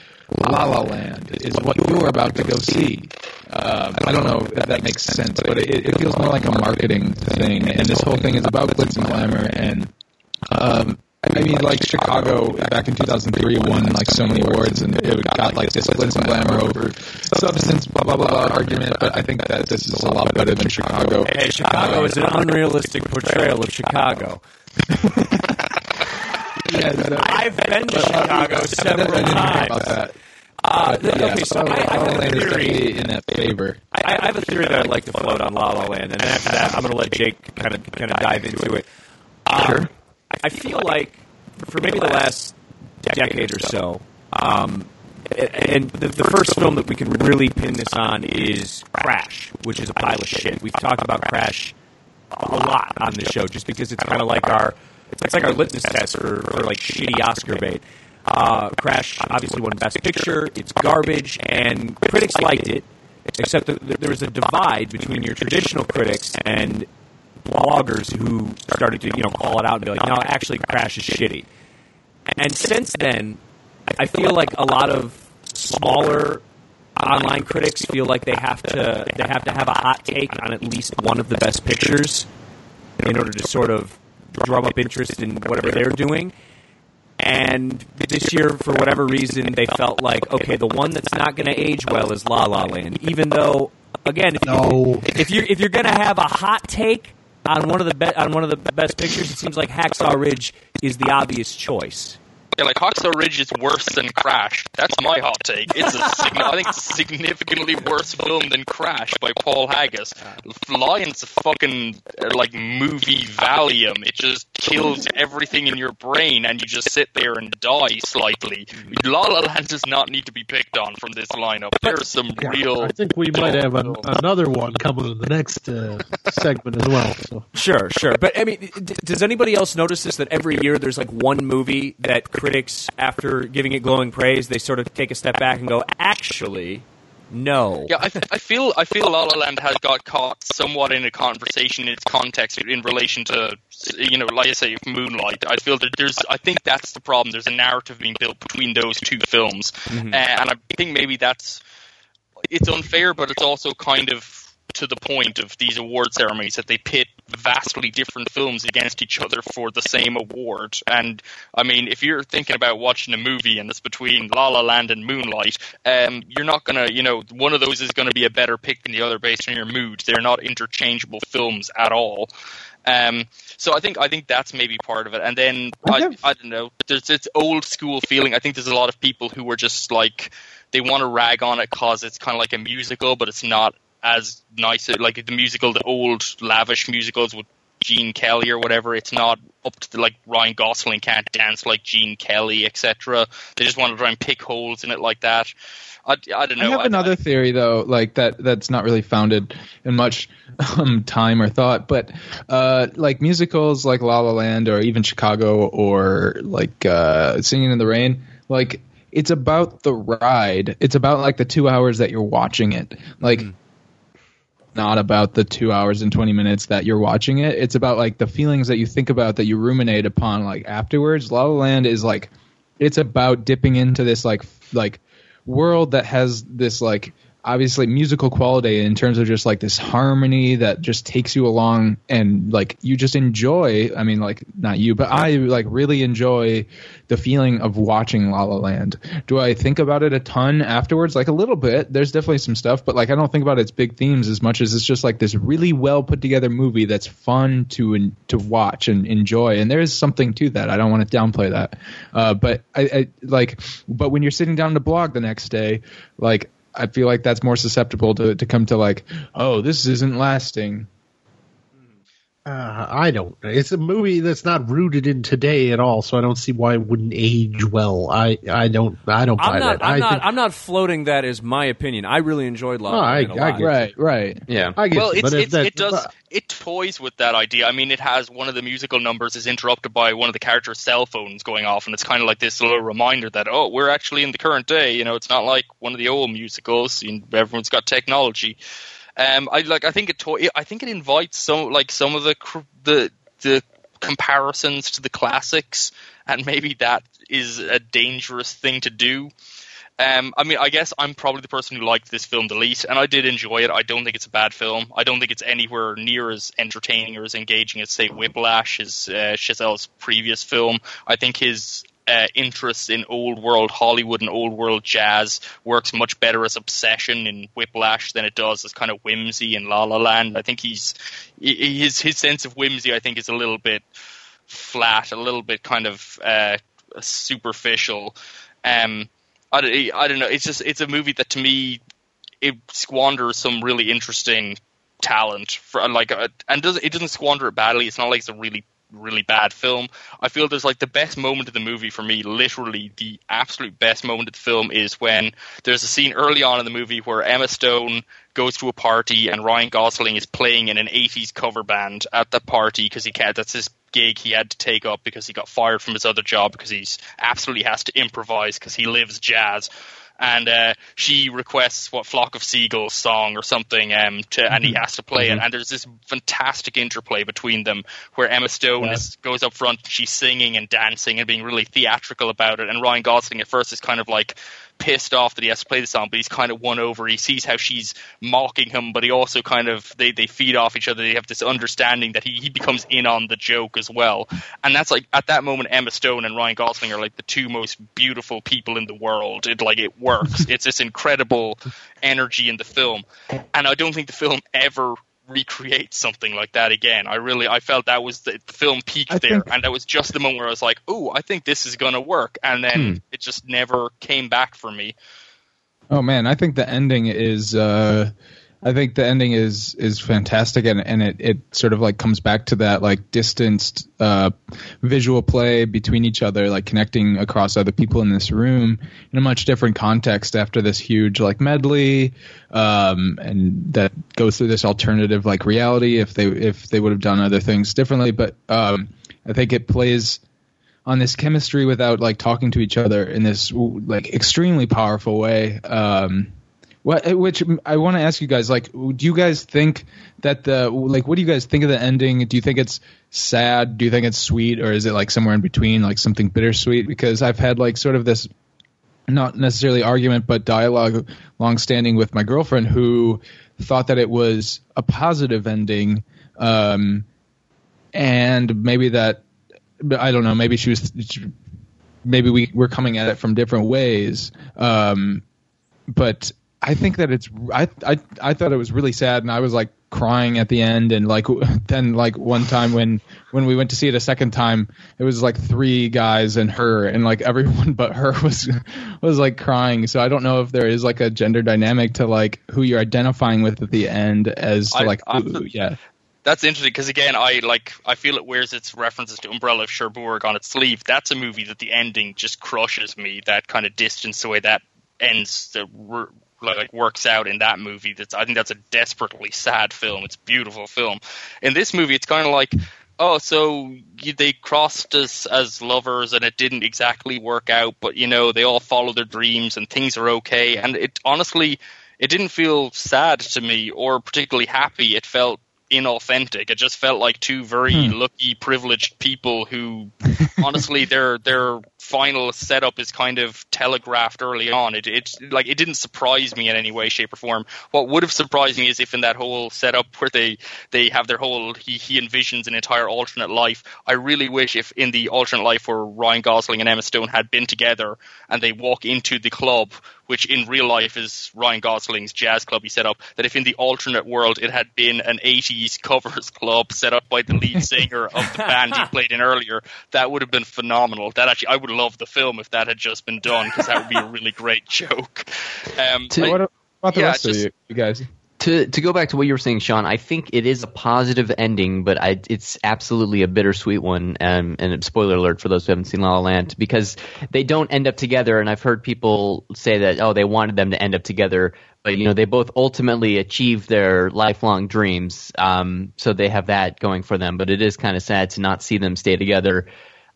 La La Land is what you're about to go see. Um, I don't know if that makes sense, but it, it feels more like a marketing thing. And this whole thing is about glitz and glamour and. Um, I mean, like, Chicago back in two thousand three won, like, so many awards, and it got, like, discipline and glamour over substance, blah, blah, blah, blah argument, but I think that this is a lot better than Chicago. Hey, Chicago is an unrealistic portrayal of Chicago. Yeah, no, I've been to Chicago several times. Uh, but, yeah, okay, so I, I have a theory in that favor. I, I have a theory that I'd like to float on La La Land, and after that, I'm going to let Jake kind of kind of dive into it. Um, sure. I feel like for maybe the last decade or so, um, and the, the first film that we can really pin this on is Crash, which is a pile of shit. We've talked about Crash a lot on this show, just because it's kind of like our it's like our litmus test for, for like shitty Oscar bait. Uh, Crash obviously won Best Picture. It's garbage, and critics liked it, except that there was a divide between your traditional critics and bloggers who started to, you know, call it out and be like, no, actually, Crash is shitty. And since then, I feel like a lot of smaller online critics feel like they have to they have to have a hot take on at least one of the Best Pictures in order to sort of drum up interest in whatever they're doing. And this year, for whatever reason, they felt like, okay, the one that's not going to age well is La La Land. Even though, again, if, no. you, if you're if you're going to have a hot take on one of the be- on one of the Best Pictures, it seems like Hacksaw Ridge is the obvious choice. Yeah, like Hacksaw Ridge is worse than Crash. That's my hot take. It's a sig- I think it's a significantly worse film than Crash by Paul Haggis. Lion's a fucking like movie Valium. It just kills everything in your brain, and you just sit there and die slightly. La La Land does not need to be picked on from this lineup. There's some yeah, real. I think we might have an, another one coming in the next uh, segment as well. So. Sure, sure. But I mean, d- does anybody else notice this? That every year there's like one movie that. Critics, after giving it glowing praise, they sort of take a step back and go, actually, no. Yeah, I, I feel I feel La La Land has got caught somewhat in a conversation in its context in relation to, you know, like I say, Moonlight. I feel that there's, I think that's the problem. There's a narrative being built between those two films. Mm-hmm. Uh, and I think maybe that's, it's unfair, but it's also kind of to the point of these award ceremonies that they pit vastly different films against each other for the same award. And I mean, if you're thinking about watching a movie and it's between La La Land and Moonlight, um, you're not going to, you know, one of those is going to be a better pick than the other based on your mood. They're not interchangeable films at all. Um, so I think I think that's maybe part of it. And then, I, I don't know, there's this old school feeling. I think there's a lot of people who are just like, they want to rag on it because it's kind of like a musical, but it's not as nice, like the musical, the old lavish musicals with Gene Kelly or whatever. It's not up to the, like Ryan Gosling can't dance like Gene Kelly, et cetera. They just want to try and pick holes in it like that. I, I don't know. I have I, another I, theory though, like that that's not really founded in much um, time or thought, but uh, like musicals like La La Land or even Chicago or like uh, Singing in the Rain, like it's about the ride. It's about like the two hours that you're watching it, like. Mm. Not about the two hours and twenty minutes that you're watching it. It's about like the feelings that you think about, that you ruminate upon, like afterwards. La La Land is like, it's about dipping into this like like world that has this like obviously musical quality in terms of just like this harmony that just takes you along, and like you just enjoy. I mean, like not you, but I like really enjoy the feeling of watching La La Land. Do I think about it a ton afterwards? Like a little bit. There's definitely some stuff, but like I don't think about its big themes as much as it's just like this really well put together movie that's fun to in, to watch and enjoy. And there is something to that. I don't want to downplay that, uh, but I, I like. But when you're sitting down to blog the next day, like. I feel like that's more susceptible to to come to like, oh, this isn't lasting. Uh, I don't. It's a movie that's not rooted in today at all, so I don't see why it wouldn't age well. I, I don't. I don't I'm buy not, that. I'm I not. Think, I'm not floating that as my opinion. I really enjoyed La La Land. No, I, I get right. Right. Yeah. I get well, you, it's, it's, that, it does. Uh, it toys with that idea. I mean, it has one of the musical numbers is interrupted by one of the characters' cell phones going off, and it's kind of like this little reminder that oh, we're actually in the current day. You know, it's not like one of the old musicals. You know, everyone's got technology. Um, I like. I think it. To- I think it invites some, like some of the cr- the the comparisons to the classics, and maybe that is a dangerous thing to do. Um, I mean, I guess I'm probably the person who liked this film the least, and I did enjoy it. I don't think it's a bad film. I don't think it's anywhere near as entertaining or as engaging as, say, Whiplash, his, uh, Chazelle's previous film. I think his uh, interest in old-world Hollywood and old-world jazz works much better as obsession in Whiplash than it does as kind of whimsy in La La Land. I think he's his, his sense of whimsy, I think, is a little bit flat, a little bit kind of uh, superficial. Um I don't, I don't know. It's just it's a movie that to me it squanders some really interesting talent for like a, and doesn't it doesn't squander it badly. It's not like it's a really really bad film. I feel there's like the best moment of the movie for me. Literally, the absolute best moment of the film is when there's a scene early on in the movie where Emma Stone goes to a party and Ryan Gosling is playing in an eighties cover band at the party because he can't. That's his gig he had to take up because he got fired from his other job because he's absolutely has to improvise because he lives jazz. And uh, she requests what Flock of Seagulls song or something, um, to, and he has to play it. And there's this fantastic interplay between them where Emma Stone yeah. is, goes up front, she's singing and dancing and being really theatrical about it. And Ryan Gosling at first is kind of like pissed off that he has to play the song, but he's kind of won over. He sees how she's mocking him, but he also kind of they, they feed off each other. They have this understanding that he, he becomes in on the joke as well. And that's like at that moment Emma Stone and Ryan Gosling are like the two most beautiful people in the world. It like it works. It's this incredible energy in the film. And I don't think the film ever recreate something like that again. I really, I felt that was the, the film peaked I there, think, and that was just the moment where I was like, "Ooh, I think this is going to work," and then hmm. it just never came back for me. Oh man, I think the ending is, uh, I think the ending is is fantastic, and and it it sort of like comes back to that like distanced uh, visual play between each other, like connecting across other people in this room in a much different context after this huge like medley. Um, and that goes through this alternative like reality if they if they would have done other things differently. But um, I think it plays on this chemistry without like talking to each other in this like extremely powerful way. Um, what, which I want to ask you guys, like, do you guys think that the like what do you guys think of the ending? Do you think it's sad? Do you think it's sweet? Or is it like somewhere in between, like something bittersweet? Because I've had like sort of this, not necessarily argument, but dialogue longstanding with my girlfriend who thought that it was a positive ending. Um, and maybe that, I don't know, maybe she was, maybe we were coming at it from different ways. Um, but I think that it's, I, I, I thought it was really sad, and I was like crying at the end. And like, then like one time when, when we went to see it a second time, it was like three guys and her, and like everyone but her was, was like crying. So I don't know if there is like a gender dynamic to like who you're identifying with at the end as to like, I, ooh, yeah. That's interesting because again, I like I feel it wears its references to Umbrella of Cherbourg on its sleeve. That's a movie that the ending just crushes me. That kind of distance, the way that ends, the like works out in that movie. That's I think that's a desperately sad film. It's a beautiful film. In this movie, it's kind of like, oh, so you, they crossed us as lovers and it didn't exactly work out, but you know they all follow their dreams and things are okay. And it honestly, it didn't feel sad to me or particularly happy. It felt inauthentic. It just felt like two very hmm. lucky, privileged people who, honestly, their their final setup is kind of telegraphed early on. It it like it didn't surprise me in any way, shape, or form. What would have surprised me is if in that whole setup where they they have their whole he he envisions an entire alternate life. I really wish if in the alternate life where Ryan Gosling and Emma Stone had been together and they walk into the club, which in real life is Ryan Gosling's jazz club he set up, that if in the alternate world it had been an eighties covers club set up by the lead singer of the band he played in earlier, that would have been phenomenal. That actually, I would love the film if that had just been done, because that would be a really great joke. Um, to, I, what about the yeah, rest just, of you, you guys? To to go back to what you were saying, Sean, I think it is a positive ending, but I, it's absolutely a bittersweet one. Um, and spoiler alert for those who haven't seen La La Land, because they don't end up together. And I've heard people say that, oh, they wanted them to end up together, but you know they both ultimately achieve their lifelong dreams. Um, so they have that going for them. But it is kind of sad to not see them stay together.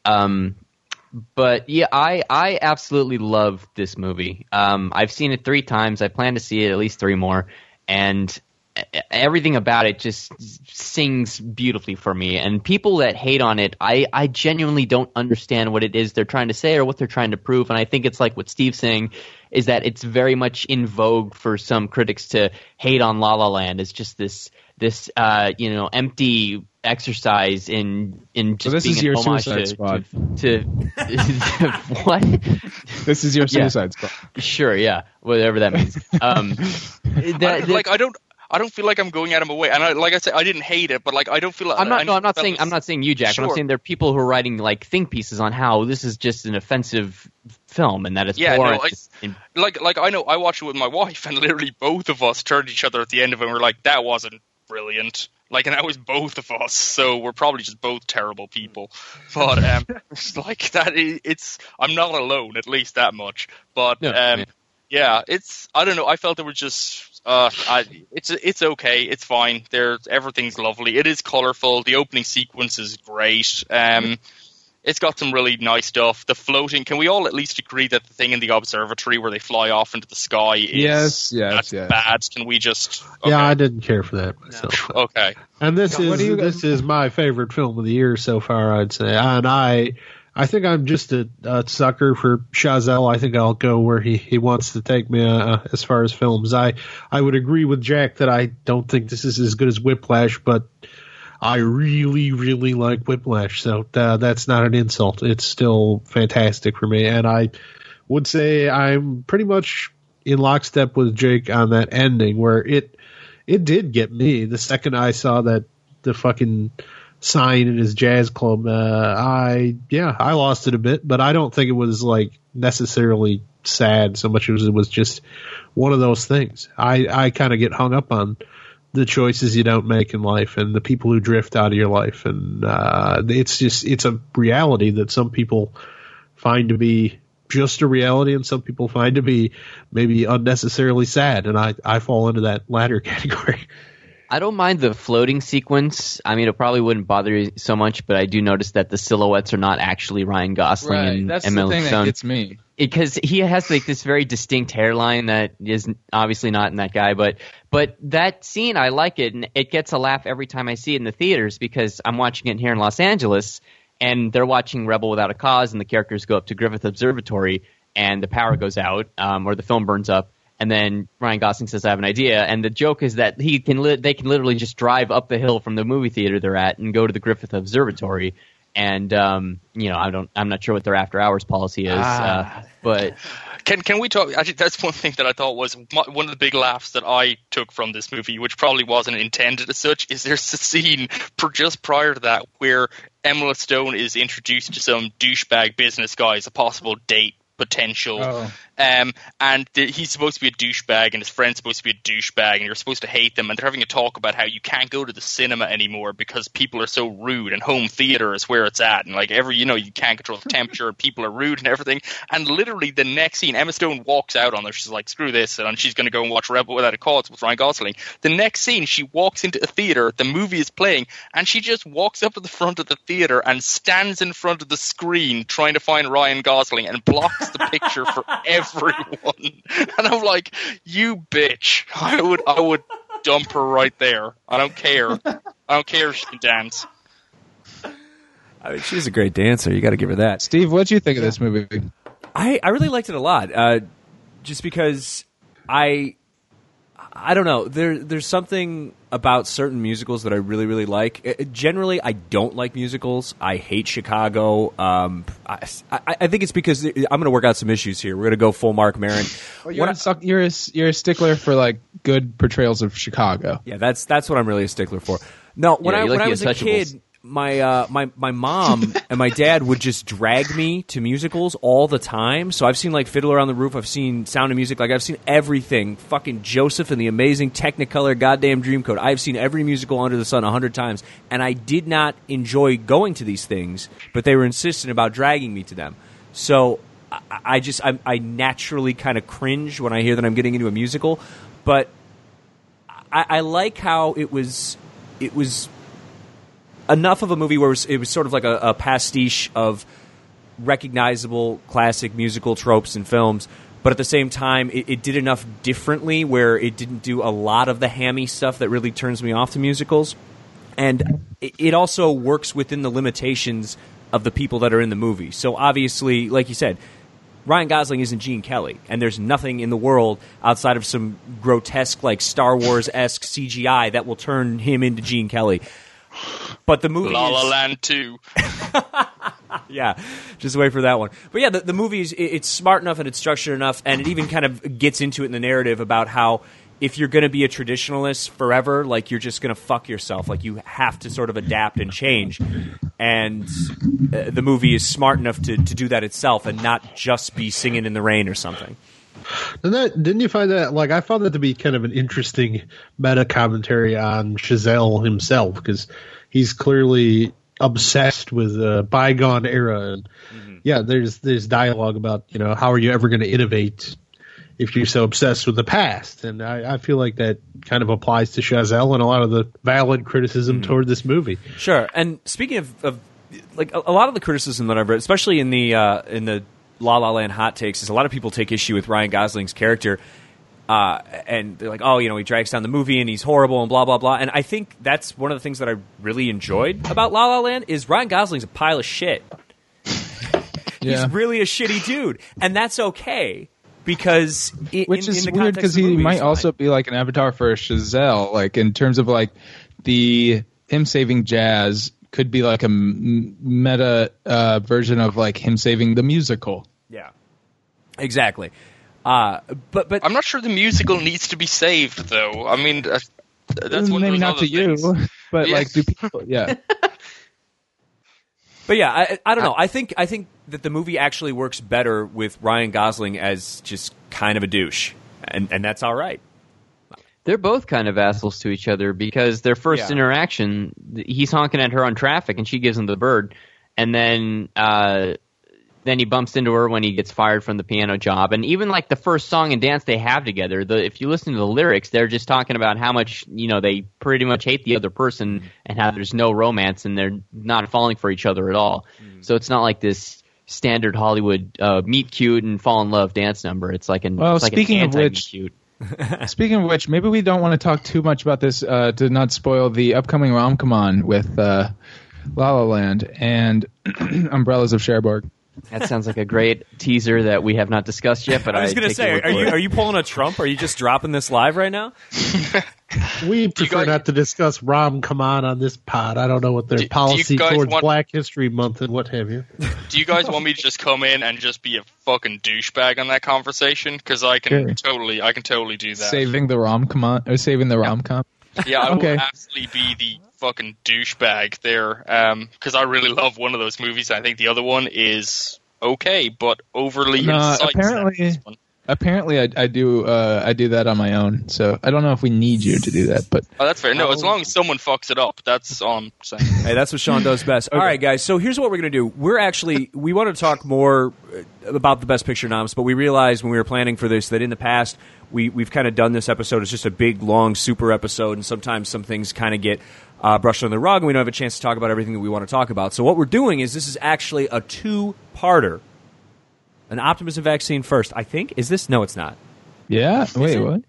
Um, but yeah, I I absolutely love this movie. Um, I've seen it three times. I plan to see it at least three more. And everything about it just sings beautifully for me. And people that hate on it, I, I genuinely don't understand what it is they're trying to say or what they're trying to prove. And I think it's like what Steve's saying, is that it's very much in vogue for some critics to hate on La La Land. It's just this this uh, you know, empty exercise in in just so this being is your homage Suicide to, Squad. To, to what? This is your Suicide yeah. Squad. Sure, yeah, whatever that means. Um, that, I, like I don't. I don't feel like I'm going out of my way, and I, like I said, I didn't hate it, but like I don't feel like I'm not. I, no, I'm not saying was, I'm not saying you, Jack. Sure. I'm saying there are people who are writing like think pieces on how this is just an offensive film and that it's yeah, boring. No, I, in- like like I know I watched it with my wife, and literally both of us turned each other at the end of it, and we're like, that wasn't brilliant. Like, and that was both of us, so we're probably just both terrible people. But um, like that, it's I'm not alone, at least that much. But no, um, yeah. yeah, it's I don't know. I felt there were just. Uh, I, it's it's okay. It's fine. There, everything's lovely. It is colorful. The opening sequence is great. Um, it's got some really nice stuff. The floating. Can we all at least agree that the thing in the observatory where they fly off into the sky is yes, yes, that's yes. bad? Can we just? Okay. Yeah, I didn't care for that myself. No. Okay. And this God, is this is my favorite film of the year so far, I'd say. And I. I think I'm just a, a sucker for Chazelle. I think I'll go where he, he wants to take me uh, as far as films. I, I would agree with Jack that I don't think this is as good as Whiplash, but I really, really like Whiplash. So uh, that's not an insult. It's still fantastic for me. And I would say I'm pretty much in lockstep with Jake on that ending where it it did get me. The second I saw that the fucking – sign in his jazz club, uh, I yeah, I lost it a bit, but I don't think it was like necessarily sad so much as it was just one of those things. I, I kind of get hung up on the choices you don't make in life and the people who drift out of your life, and uh, it's just it's a reality that some people find to be just a reality and some people find to be maybe unnecessarily sad, and I, I fall into that latter category. I don't mind the floating sequence. I mean, it probably wouldn't bother you so much, but I do notice that the silhouettes are not actually Ryan Gosling right, and Emma Stone. That's the thing that gets me. Because he has like this very distinct hairline that is obviously not in that guy, but but that scene, I like it, and it gets a laugh every time I see it in the theaters because I'm watching it here in Los Angeles, and they're watching Rebel Without a Cause, and the characters go up to Griffith Observatory, and the power goes out, um, or the film burns up. And then Ryan Gosling says, I have an idea. And the joke is that he can li- they can literally just drive up the hill from the movie theater they're at and go to the Griffith Observatory. And, um, you know, I don't, I'm not sure what their after hours policy is. Ah. Uh, but can can we talk? Actually, that's one thing that I thought was my, one of the big laughs that I took from this movie, which probably wasn't intended as such, is there's a scene for just prior to that where Emma Stone is introduced to some douchebag business guy as a possible date. Potential, oh. um, and th- he's supposed to be a douchebag, and his friend's supposed to be a douchebag, and you're supposed to hate them. And they're having a talk about how you can't go to the cinema anymore because people are so rude, and home theater is where it's at, and like every you know you can't control the temperature, and people are rude and everything. And literally the next scene, Emma Stone walks out on her. She's like, "Screw this," and she's going to go and watch Rebel Without a Cause with Ryan Gosling. The next scene, she walks into a theater, the movie is playing, and she just walks up to the front of the theater and stands in front of the screen trying to find Ryan Gosling and blocks the picture for everyone, and I'm like, you bitch. I would I would dump her right there. I don't care. I don't care if she can dance. I mean, she's a great dancer. You got to give her that. Steve, what do you think of this movie? I, I really liked it a lot. Uh, just because I I don't know. There there's something about certain musicals that I really really like. It, generally, I don't like musicals. I hate Chicago. Um, I, I, I think it's because I'm going to work out some issues here. We're going to go full Marc Maron. Well, you're, I, a, you're a you're a stickler for like good portrayals of Chicago. Yeah, that's that's what I'm really a stickler for. No, when yeah, I when I was a kid, my uh, my my mom and my dad would just drag me to musicals all the time. So I've seen like Fiddler on the Roof, I've seen Sound of Music, like I've seen everything. Fucking Joseph and the Amazing Technicolor Goddamn Dreamcoat. I've seen every musical under the sun a hundred times, and I did not enjoy going to these things, but they were insistent about dragging me to them. So I, I just I, I naturally kind of cringe when I hear that I'm getting into a musical, but I, I like how it was it was. enough of a movie where it was, it was sort of like a, a pastiche of recognizable classic musical tropes and films, But at the same time, it, it did enough differently where it didn't do a lot of the hammy stuff that really turns me off to musicals. And it, it also works within the limitations of the people that are in the movie. So obviously, like you said, Ryan Gosling isn't Gene Kelly, and there's nothing in the world outside of some grotesque, like Star Wars-esque C G I that will turn him into Gene Kelly. But the movie La La Land two. Yeah, just wait for that one. But yeah, the, the movie, is, it's smart enough and it's structured enough, and it even kind of gets into it in the narrative about how if you're going to be a traditionalist forever, like you're just going to fuck yourself. Like you have to sort of adapt and change. And uh, the movie is smart enough to, to do that itself and not just be Singing in the Rain or something. And that, didn't you find that, like, I found that to be kind of an interesting meta commentary on Chazelle himself, because he's clearly obsessed with a uh, bygone era. And mm-hmm. yeah, there's, there's dialogue about, you know, how are you ever going to innovate if you're so obsessed with the past? And I, I feel like that kind of applies to Chazelle and a lot of the valid criticism mm-hmm. toward this movie. Sure. And speaking of, of like, a, a lot of the criticism that I've read, especially in the, uh, in the, La La Land hot takes, is a lot of people take issue with Ryan Gosling's character, uh, and they're like, oh, you know, he drags down the movie and he's horrible and blah, blah, blah. And I think that's one of the things that I really enjoyed about La La Land is Ryan Gosling's a pile of shit. Yeah. He's really a shitty dude, and that's okay. Because it, which in, is in the weird because he movies, might also like, be like an avatar for Chazelle, like in terms of like the him saving jazz could be like a m- meta uh, version of like him saving the musical. Yeah, exactly. Uh, but but I'm not sure the musical needs to be saved though. I mean, uh, that's one maybe not to things. You, but yeah. Like do people? Yeah. But yeah, I, I don't know. I think I think that the movie actually works better with Ryan Gosling as just kind of a douche, and and that's all right. They're both kind of assholes to each other because their first yeah. interaction, he's honking at her on traffic, and she gives him the bird, and then uh, then he bumps into her when he gets fired from the piano job, and even like the first song and dance they have together, the, if you listen to the lyrics, they're just talking about how much you know they pretty much hate the other person and how there's no romance and they're not falling for each other at all. Mm. So it's not like this standard Hollywood uh, meet cute and fall in love dance number. It's like an well, it's like speaking an of which, cute. Speaking of which, maybe we don't want to talk too much about this uh, to not spoil the upcoming rom-com with uh, La La Land and Umbrellas of Cherbourg. That sounds like a great teaser that we have not discussed yet. But I was going to say, are you are you pulling a Trump? Are you just dropping this live right now? We prefer not to discuss rom com on this pod. I don't know what their policy towards Black History Month and what have you. Do you guys want me to just come in and just be a fucking douchebag on that conversation? Because I can sure. totally, I can totally do that. Saving the rom com or saving the rom com. Yeah, I okay. will absolutely be the fucking douchebag there, because um, I really love one of those movies. I think the other one is okay, but overly no, apparently, apparently, I, I do uh, I do that on my own. So I don't know if we need you to do that, but oh, that's fair. No, as long as someone fucks it up, that's all I'm saying. Hey, that's what Sean does best. All okay. right, guys. So here's what we're gonna do. We're actually we want to talk more about the Best Picture noms, but we realized when we were planning for this that in the past we we've kind of done this episode as just a big long super episode, and sometimes some things kind of get uh, brushed under the rug, and we don't have a chance to talk about everything that we want to talk about. So what we're doing is this is actually a two-parter. An optimism vaccine first, I think. Is this? No, it's not. Yeah. Is Wait, it? What?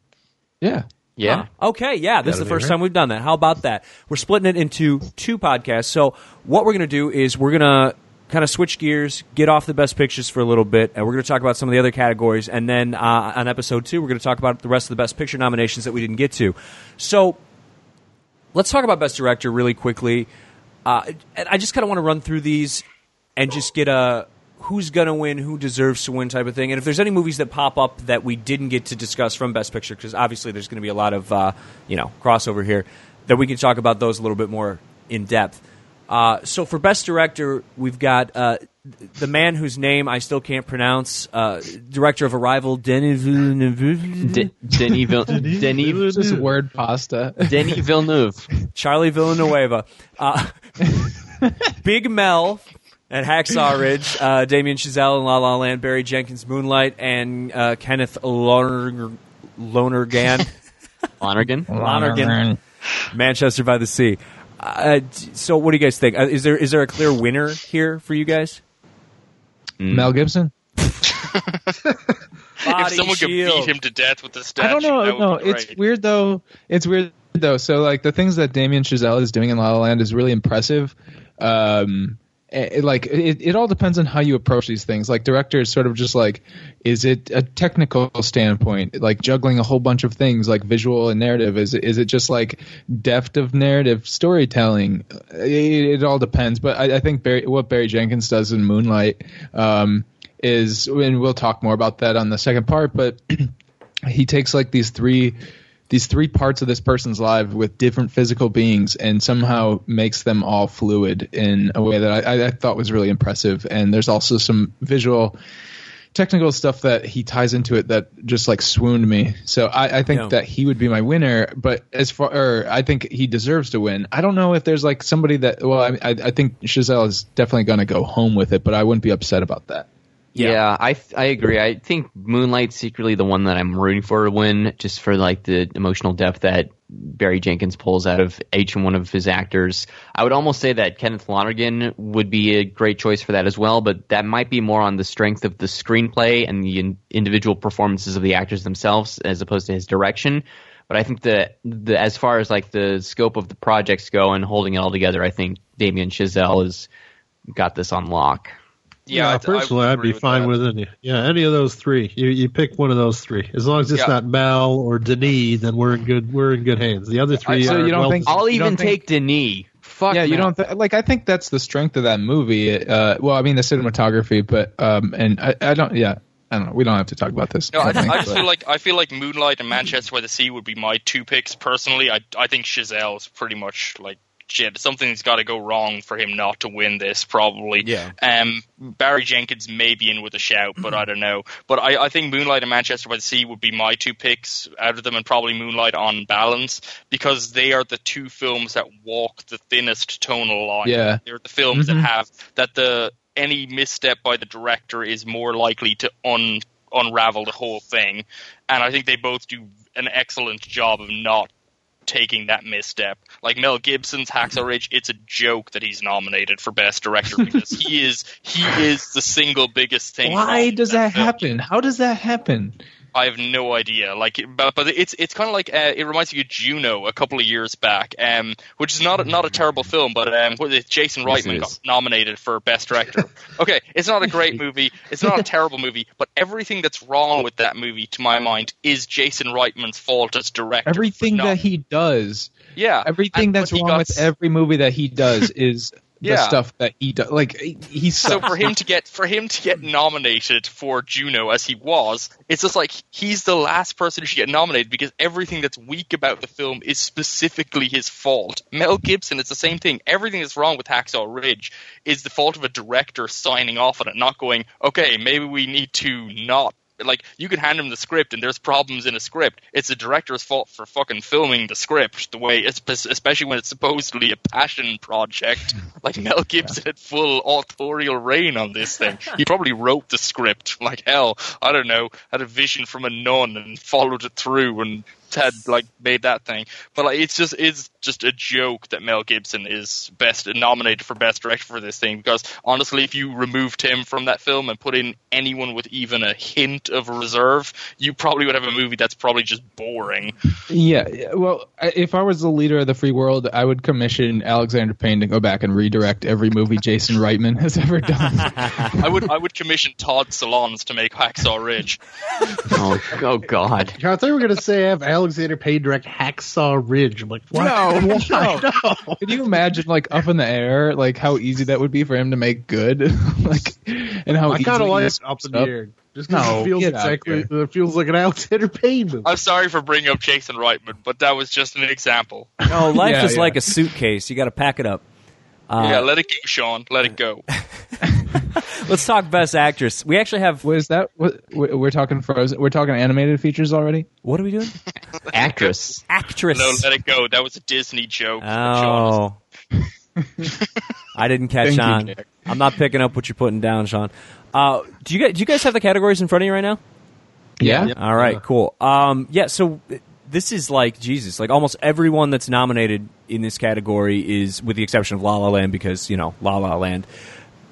Yeah. Yeah. Huh? Okay, yeah. This That'll is the first right. time we've done that. How about that? We're splitting it into two podcasts. So what we're going to do is we're going to kind of switch gears, get off the Best Pictures for a little bit, and we're going to talk about some of the other categories. And then uh, on episode two, we're going to talk about the rest of the Best Picture nominations that we didn't get to. So let's talk about Best Director really quickly. Uh, and I just kind of want to run through these and just get a who's going to win, who deserves to win type of thing. And if there's any movies that pop up that we didn't get to discuss from Best Picture, because obviously there's going to be a lot of uh, you know crossover here, that we can talk about those a little bit more in depth. Uh, so for Best Director, we've got uh, the man whose name I still can't pronounce, uh, director of Arrival, Denis Villeneuve. Denis Villeneuve. This word pasta. Denis Villeneuve. Charlie Villanueva. Uh, Big Mel at Hacksaw Ridge, uh, Damien Chazelle in La La Land, Barry Jenkins, Moonlight, and uh, Kenneth Lonergan. Lonergan. Lonergan? Lonergan. Manchester by the Sea. Uh, so what do you guys think? Uh, is there is there a clear winner here for you guys? Mm. Mel Gibson? uh, body. If someone shield. could beat him to death with the statue, I don't know. That no, it's right. weird though. It's weird though. So like the things that Damien Chazelle is doing in La La Land is really impressive. Um, It, like it, it all depends on how you approach these things. Like directors sort of just like, is it a technical standpoint, like juggling a whole bunch of things like visual and narrative? Is it, is it just like depth of narrative storytelling? It, it all depends. But I, I think Barry, what Barry Jenkins does in Moonlight um, is, and we'll talk more about that on the second part, but he takes like these three these three parts of this person's life with different physical beings and somehow makes them all fluid in a way that I, I thought was really impressive. And there's also some visual technical stuff that he ties into it that just like swooned me. So I, I think yeah. that he would be my winner, but as far, or I think he deserves to win. I don't know if there's like somebody that, well, I, I think Chazelle is definitely going to go home with it, but I wouldn't be upset about that. Yeah. yeah, I I agree. I think Moonlight's secretly the one that I'm rooting for to win, just for like the emotional depth that Barry Jenkins pulls out of each one of his actors. I would almost say that Kenneth Lonergan would be a great choice for that as well, but that might be more on the strength of the screenplay and the in- individual performances of the actors themselves as opposed to his direction. But I think the the as far as like the scope of the projects go and holding it all together, I think Damien Chazelle has got this on lock. Yeah, yeah, personally, I'd be with fine that. with any. Yeah, any of those three. You you pick one of those three. As long as it's yeah. not Mal or Denis, then we're in good we're in good hands. The other three. I, so are you don't well think, I'll you even don't take think, Denis. Fuck. Yeah, Mal. you don't th- like. I think that's the strength of that movie. Uh, well, I mean the cinematography, but um, and I, I don't. Yeah, I don't know. We don't have to talk about this. No, I, I, think, I just but. feel like I feel like Moonlight and Manchester by the Sea would be my two picks personally. I I think Chazelle is pretty much like. Shit, something's got to go wrong for him not to win this, probably. Yeah. Um, Barry Jenkins may be in with a shout, but I don't know. But I, I think Moonlight and Manchester by the Sea would be my two picks out of them, and probably Moonlight on balance, because they are the two films that walk the thinnest tonal line. Yeah. They're the films mm-hmm. that have that the any misstep by the director is more likely to un, unravel the whole thing. And I think they both do an excellent job of not taking that misstep. Like Mel Gibson's Hacksaw Ridge, it's a joke that he's nominated for Best Director because he is he is the single biggest thing. Why does that, that happen? How does that happen? I have no idea. Like, but, but it's it's kind of like uh, it reminds me of Juno a couple of years back, um, which is not not a terrible film, but um, Jason Reitman got nominated for Best Director. Okay, it's not a great movie, it's not a terrible movie, but everything that's wrong with that movie, to my mind, is Jason Reitman's fault as director. Everything that he does, yeah, everything that's wrong got... with every movie that he does is. Yeah. The stuff that he does, like he sucks. So for him to get for him to get nominated for Juno as he was, it's just like he's the last person who should get nominated because everything that's weak about the film is specifically his fault. Mel Gibson, it's the same thing. Everything that's wrong with Hacksaw Ridge is the fault of a director signing off on it, not going, okay, maybe we need to not. Like, you can hand him the script and there's problems in a script. It's the director's fault for fucking filming the script the way, it's, especially when it's supposedly a passion project. Like, Mel Gibson had full authorial reign on this thing. He probably wrote the script like hell. I don't know. Had a vision from a nun and followed it through and had like made that thing. But like, it's just it's just a joke that Mel Gibson is best nominated for Best Director for this thing, because honestly, if you removed him from that film and put in anyone with even a hint of reserve, you probably would have a movie that's probably just boring. Yeah, well, if I was the leader of the free world, I would commission Alexander Payne to go back and redirect every movie Jason Reitman has ever done. I would I would commission Todd Solondz to make Hacksaw Ridge. Oh, oh God. I thought you were going to say have Alexander Payne direct Hacksaw Ridge. I'm like, what? No, no. no. Can you imagine, like, Up in the Air, like, how easy that would be for him to make good? Like, and how I kind of like Up in the Air. Just no, it feels exactly it feels like an Alexander Payne movie. I'm sorry for bringing up Jason Reitman, but that was just an example. No, life yeah, is yeah. like a suitcase. You got to pack it up. Uh, yeah, let it go, Sean. Let it go. Let's talk Best Actress. We actually have. What is that? What, we're talking Frozen. We're talking animated features already. What are we doing? Actress. Actress. No, let it go. That was a Disney joke. Oh. I didn't catch Thank on. You, I'm not picking up what you're putting down, Sean. Uh, do you guys, do you guys have the categories in front of you right now? Yeah. yeah. All right, cool. Um, yeah, so this is like, Jesus, like almost everyone that's nominated in this category is, with the exception of La La Land, because, you know, La La Land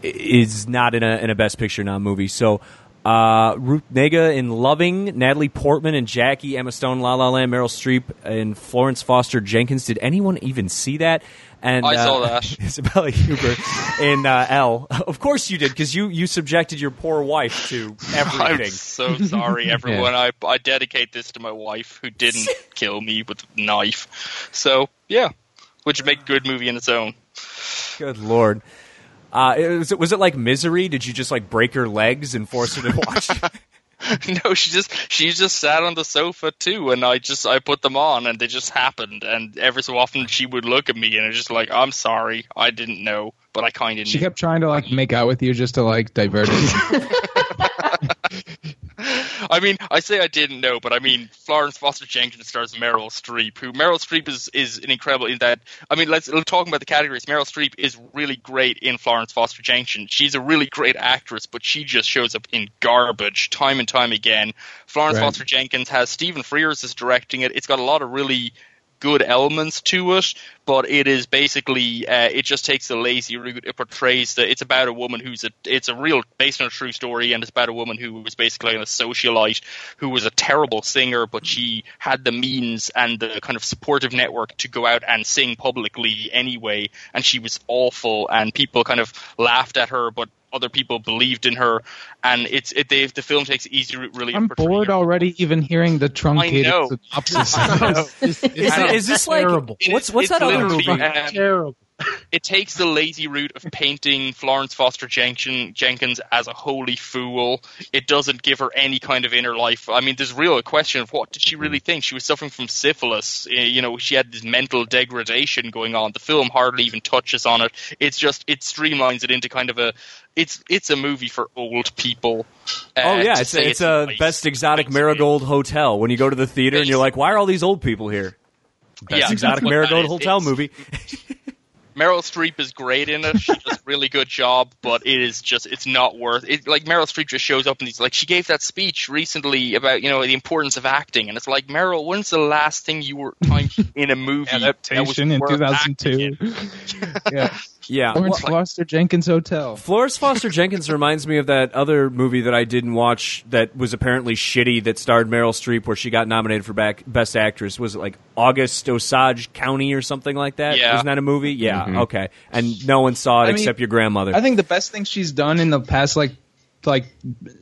is not in a in a Best Picture nom movie. So Uh, Ruth Nega in Loving, Natalie Portman and Jackie, Emma Stone, La La Land, Meryl Streep, and Florence Foster Jenkins. Did anyone even see that? And, I uh, saw that. Isabelle Huppert in uh, Elle. Of course you did, because you, you subjected your poor wife to everything. I'm so sorry, everyone. Yeah. I, I dedicate this to my wife, who didn't kill me with a knife. So, yeah, which would make a good movie in its own. Good Lord. Uh, it was, was it like Misery? Did you just like break her legs and force her to watch? No, she just she just sat on the sofa too, and I just I put them on, and they just happened. And every so often, she would look at me, and I was just like, I'm sorry, I didn't know, but I kind of. She knew. Kept trying to like make out with you just to like divert it. I mean, I say I didn't know, but I mean, Florence Foster Jenkins stars Meryl Streep, who Meryl Streep is, is an incredible in that. I mean, let's talking about the categories. Meryl Streep is really great in Florence Foster Jenkins. She's a really great actress, but she just shows up in garbage time and time again. Florence right. Foster Jenkins has Stephen Frears is directing it. It's got a lot of really good elements to it, but it is basically uh, it just takes the lazy route. It portrays that it's about a woman who's a it's a real based on a true story, and it's about a woman who was basically a socialite who was a terrible singer, but she had the means and the kind of supportive network to go out and sing publicly anyway, and she was awful, and people kind of laughed at her, but other people believed in her, and it's it. They, the film takes easy route. Really, I'm bored her. already. Even hearing the truncated synopsis. is, is, is this terrible. like what's what's it's that other movie? Um, terrible. It takes the lazy route of painting Florence Foster Jenkins as a holy fool. It doesn't give her any kind of inner life. I mean, there's real a question of what did she really think? She was suffering from syphilis. You know, she had this mental degradation going on. The film hardly even touches on it. It's just it streamlines it into kind of a it's it's a movie for old people. Uh, oh yeah, it's, it's, it's a nice. Best Exotic Marigold Hotel. When you go to the theater and you're like, why are all these old people here? Best yeah, Exotic Marigold Hotel it's, movie. Meryl Streep is great in it. She does a really good job, but it is just, it's not worth it. Like, Meryl Streep just shows up and he's like, she gave that speech recently about, you know, the importance of acting. And it's like, Meryl, when's the last thing you were in a movie? Adaptation that was in two thousand two. In? yeah. yeah. Florence well, Foster Jenkins Hotel. Florence Foster Jenkins reminds me of that other movie that I didn't watch that was apparently shitty that starred Meryl Streep where she got nominated for back, Best Actress. Was it like August Osage County or something like that? Yeah. Wasn't that a movie? Yeah. Mm-hmm. Okay, and no one saw it I except mean, your grandmother. I think the best thing she's done in the past, like, like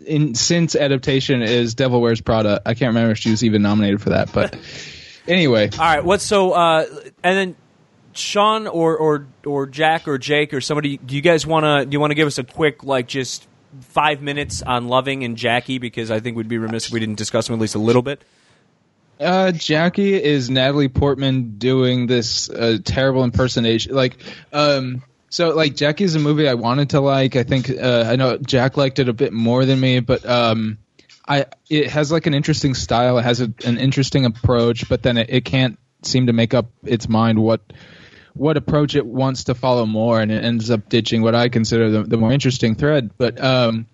in since adaptation, is Devil Wears Prada. I can't remember if she was even nominated for that, but anyway. All right, what's so? Uh, and then Sean or or or Jack or Jake or somebody, do you guys want to? Do you want to give us a quick, like, just five minutes on Loving and Jackie, because I think we'd be remiss if we didn't discuss them at least a little bit. Uh, Jackie is Natalie Portman doing this uh, terrible impersonation. Like, um, so like Jackie is a movie I wanted to like. I think uh, I know Jack liked it a bit more than me, but um, I it has like an interesting style. It has a, an interesting approach, but then it, it can't seem to make up its mind what what approach it wants to follow more, and it ends up ditching what I consider the, the more interesting thread. But um,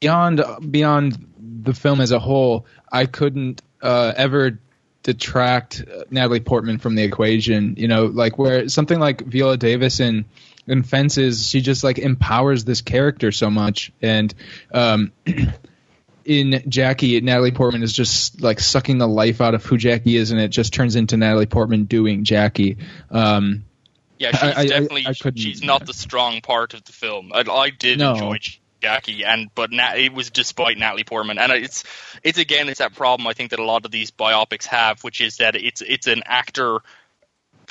beyond beyond the film as a whole, I couldn't. Uh, ever detract Natalie Portman from the equation, you know, like where something like Viola Davis in, in Fences, she just like empowers this character so much. And um, in Jackie, Natalie Portman is just like sucking the life out of who Jackie is, and it just turns into Natalie Portman doing Jackie. Um, yeah, she's I, definitely, I, I she's not the strong part of the film. I, I did no. enjoy it. Jackie, and but Nat, it was despite Natalie Portman, and it's it's again it's that problem I think that a lot of these biopics have, which is that it's it's an actor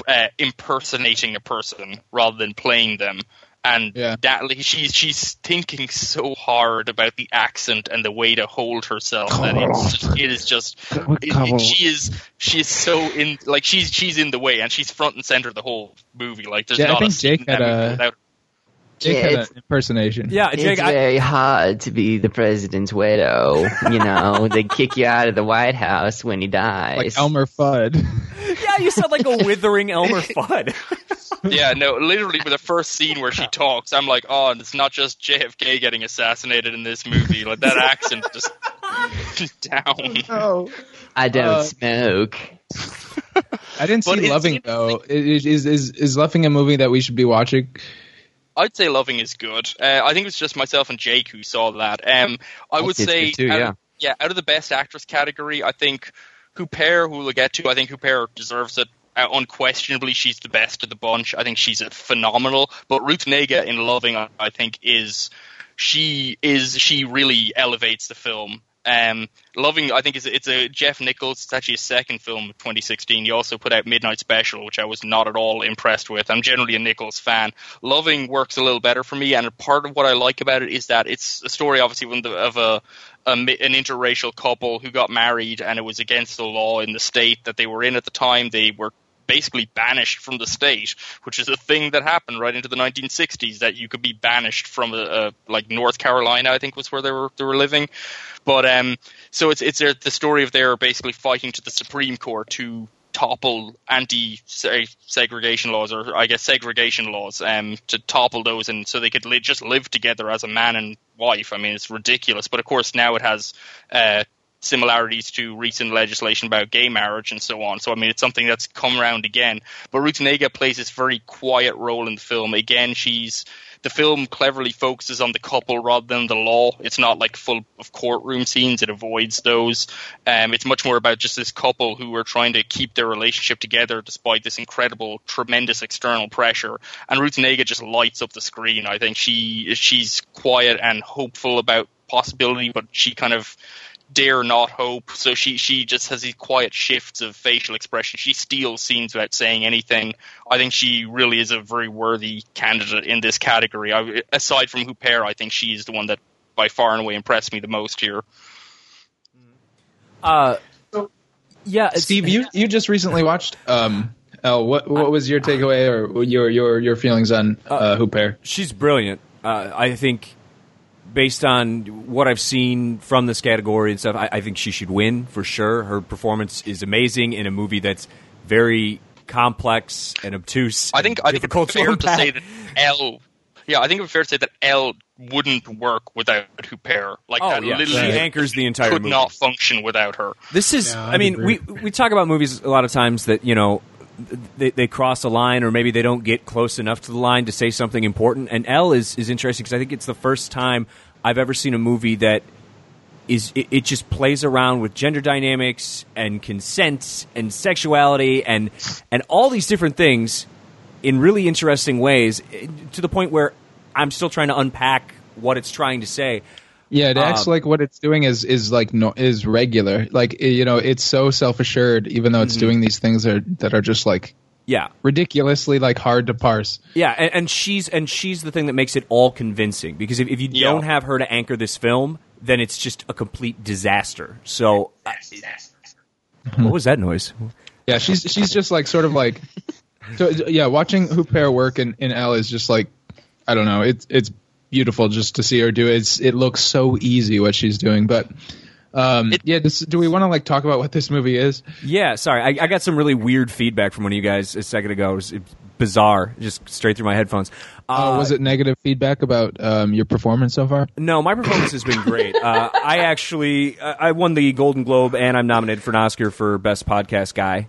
uh, impersonating a person rather than playing them. And yeah. Natalie, she's she's thinking so hard about the accent and the way to hold herself that it's just, it is just it, it, she is she is so in like she's she's in the way, and she's front and center the whole movie. Like there's yeah, not I think a Jake had a without. Jake yeah, had it's, an impersonation. Yeah, Jake, it's I, very hard to be the president's widow. You know, they kick you out of the White House when he dies. Like Elmer Fudd. Yeah, you sound like a withering Elmer Fudd. Yeah, no, literally with the first scene where she talks, I'm like, oh, and it's not just J F K getting assassinated in this movie. Like that accent just down. Oh, no. I don't uh, smoke. I didn't see Loving though. Is is is Loving a movie that we should be watching? I'd say Loving is good. Uh, I think it was just myself and Jake who saw that. Um, I that would say, too, out yeah. Of, yeah, out of the Best Actress category, I think Huppert, who we'll get to, I think Huppert deserves it. Uh, unquestionably, she's the best of the bunch. I think she's a phenomenal. But Ruth Negga in Loving, I, I think, is she is she really elevates the film. Um, Loving, I think, is it's a Jeff Nichols. It's actually his second film of twenty sixteen. He also put out Midnight Special, which I was not at all impressed with. I'm generally a Nichols fan. Loving works a little better for me, and part of what I like about it is that it's a story, obviously, of a, a an interracial couple who got married, and it was against the law in the state that they were in at the time. They were basically banished from the state, which is a thing that happened right into the nineteen sixties, that you could be banished from a, a like North Carolina, I think was where they were they were living. But um, so it's it's their, the story of they're basically fighting to the Supreme Court to topple anti-segregation laws, or I guess segregation laws, um, to topple those, and so they could li- just live together as a man and wife. I mean, it's ridiculous. But of course, now it has Uh, similarities to recent legislation about gay marriage and so on. So, I mean, it's something that's come around again. But Ruth Negga plays this very quiet role in the film. Again, she's the film cleverly focuses on the couple rather than the law. It's not like full of courtroom scenes. It avoids those. Um, it's much more about just this couple who are trying to keep their relationship together despite this incredible, tremendous external pressure. And Ruth Negga just lights up the screen. I think she she's quiet and hopeful about possibility, but she kind of dare not hope, so she she just has these quiet shifts of facial expression. She steals scenes without saying anything. I think she really is a very worthy candidate in this category. I, aside from Huppert, I think she is the one that by far and away impressed me the most here. Uh, yeah, Steve, you you just recently watched um Elle. What what was your takeaway or your your your feelings on uh, Huppert? She's brilliant. Uh, I think, based on what I've seen from this category and stuff, I, I think she should win for sure. Her performance is amazing in a movie that's very complex and obtuse. I think I think it's fair to say that Elle. Yeah, I think it's fair to say that Elle wouldn't work without Huppert. Like, oh, that yeah. Literally, she anchors the entire could movie. Could not function without her. This is, yeah, I, I mean, we we talk about movies a lot of times that, you know, They, they cross a line, or maybe they don't get close enough to the line to say something important. And Elle is, is interesting because I think it's the first time I've ever seen a movie that is it, it just plays around with gender dynamics and consent and sexuality and and all these different things in really interesting ways, to the point where I'm still trying to unpack what it's trying to say. Yeah, it acts um, like what it's doing is is like no, is regular. Like, you know, it's so self-assured, even though it's mm-hmm. doing these things that are, that are just like yeah, ridiculously like hard to parse. Yeah, and, and she's and she's the thing that makes it all convincing, because if, if you yeah. don't have her to anchor this film, then it's just a complete disaster. So, uh, what was that noise? Yeah, she's she's just like sort of like so yeah, watching Huppert work in, in Elle is just like, I don't know, it's it's beautiful just to see her do it. It's, it looks so easy what she's doing, but um, it, yeah. This, do we want to like talk about what this movie is? Yeah, sorry, I, I got some really weird feedback from one of you guys a second ago. It was bizarre, just straight through my headphones. Uh, uh, was it negative feedback about um, your performance so far? No, my performance has been great. Uh, I actually I won the Golden Globe, and I'm nominated for an Oscar for Best Podcast Guy.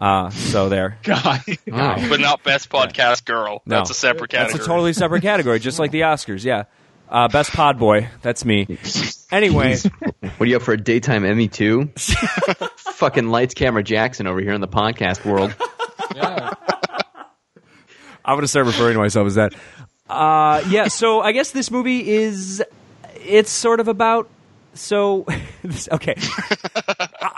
Uh, so there. God. Oh. But not Best Podcast Girl. No. That's a separate category. That's a totally separate category, just like the Oscars, yeah. Uh, Best Pod Boy. That's me. Anyway. What are you up for, a daytime Emmy, too? Fucking Lights, Camera, Jackson over here in the podcast world. Yeah. I'm going to start referring to myself as that. Uh, yeah, so I guess this movie is, it's sort of about, so, okay.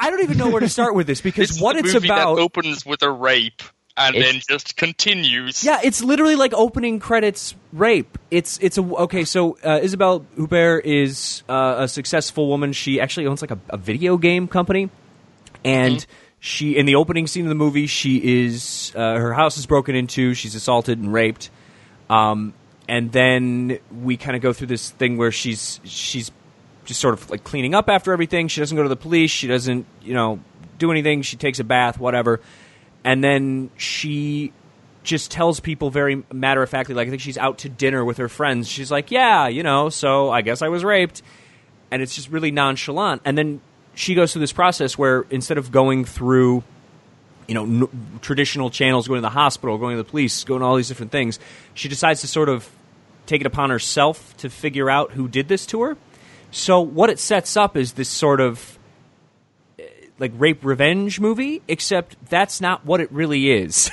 I don't even know where to start with this, because it's what the it's movie about that opens with a rape and then just continues. Yeah, it's literally like opening credits rape. It's it's a okay. So uh, Isabelle Huppert is uh, a successful woman. She actually owns like a, a video game company, and mm-hmm. she in the opening scene of the movie, she is uh, her house is broken into. She's assaulted and raped, um, and then we kind of go through this thing where she's she's. just sort of like cleaning up after everything. She doesn't go to the police. She doesn't, you know, do anything. She takes a bath, whatever. And then she just tells people very matter-of-factly, like, I think she's out to dinner with her friends. She's like, yeah, you know, so I guess I was raped. And it's just really nonchalant. And then she goes through this process where instead of going through, you know, no- traditional channels, going to the hospital, going to the police, going to all these different things, she decides to sort of take it upon herself to figure out who did this to her. So what it sets up is this sort of like rape revenge movie, except that's not what it really is.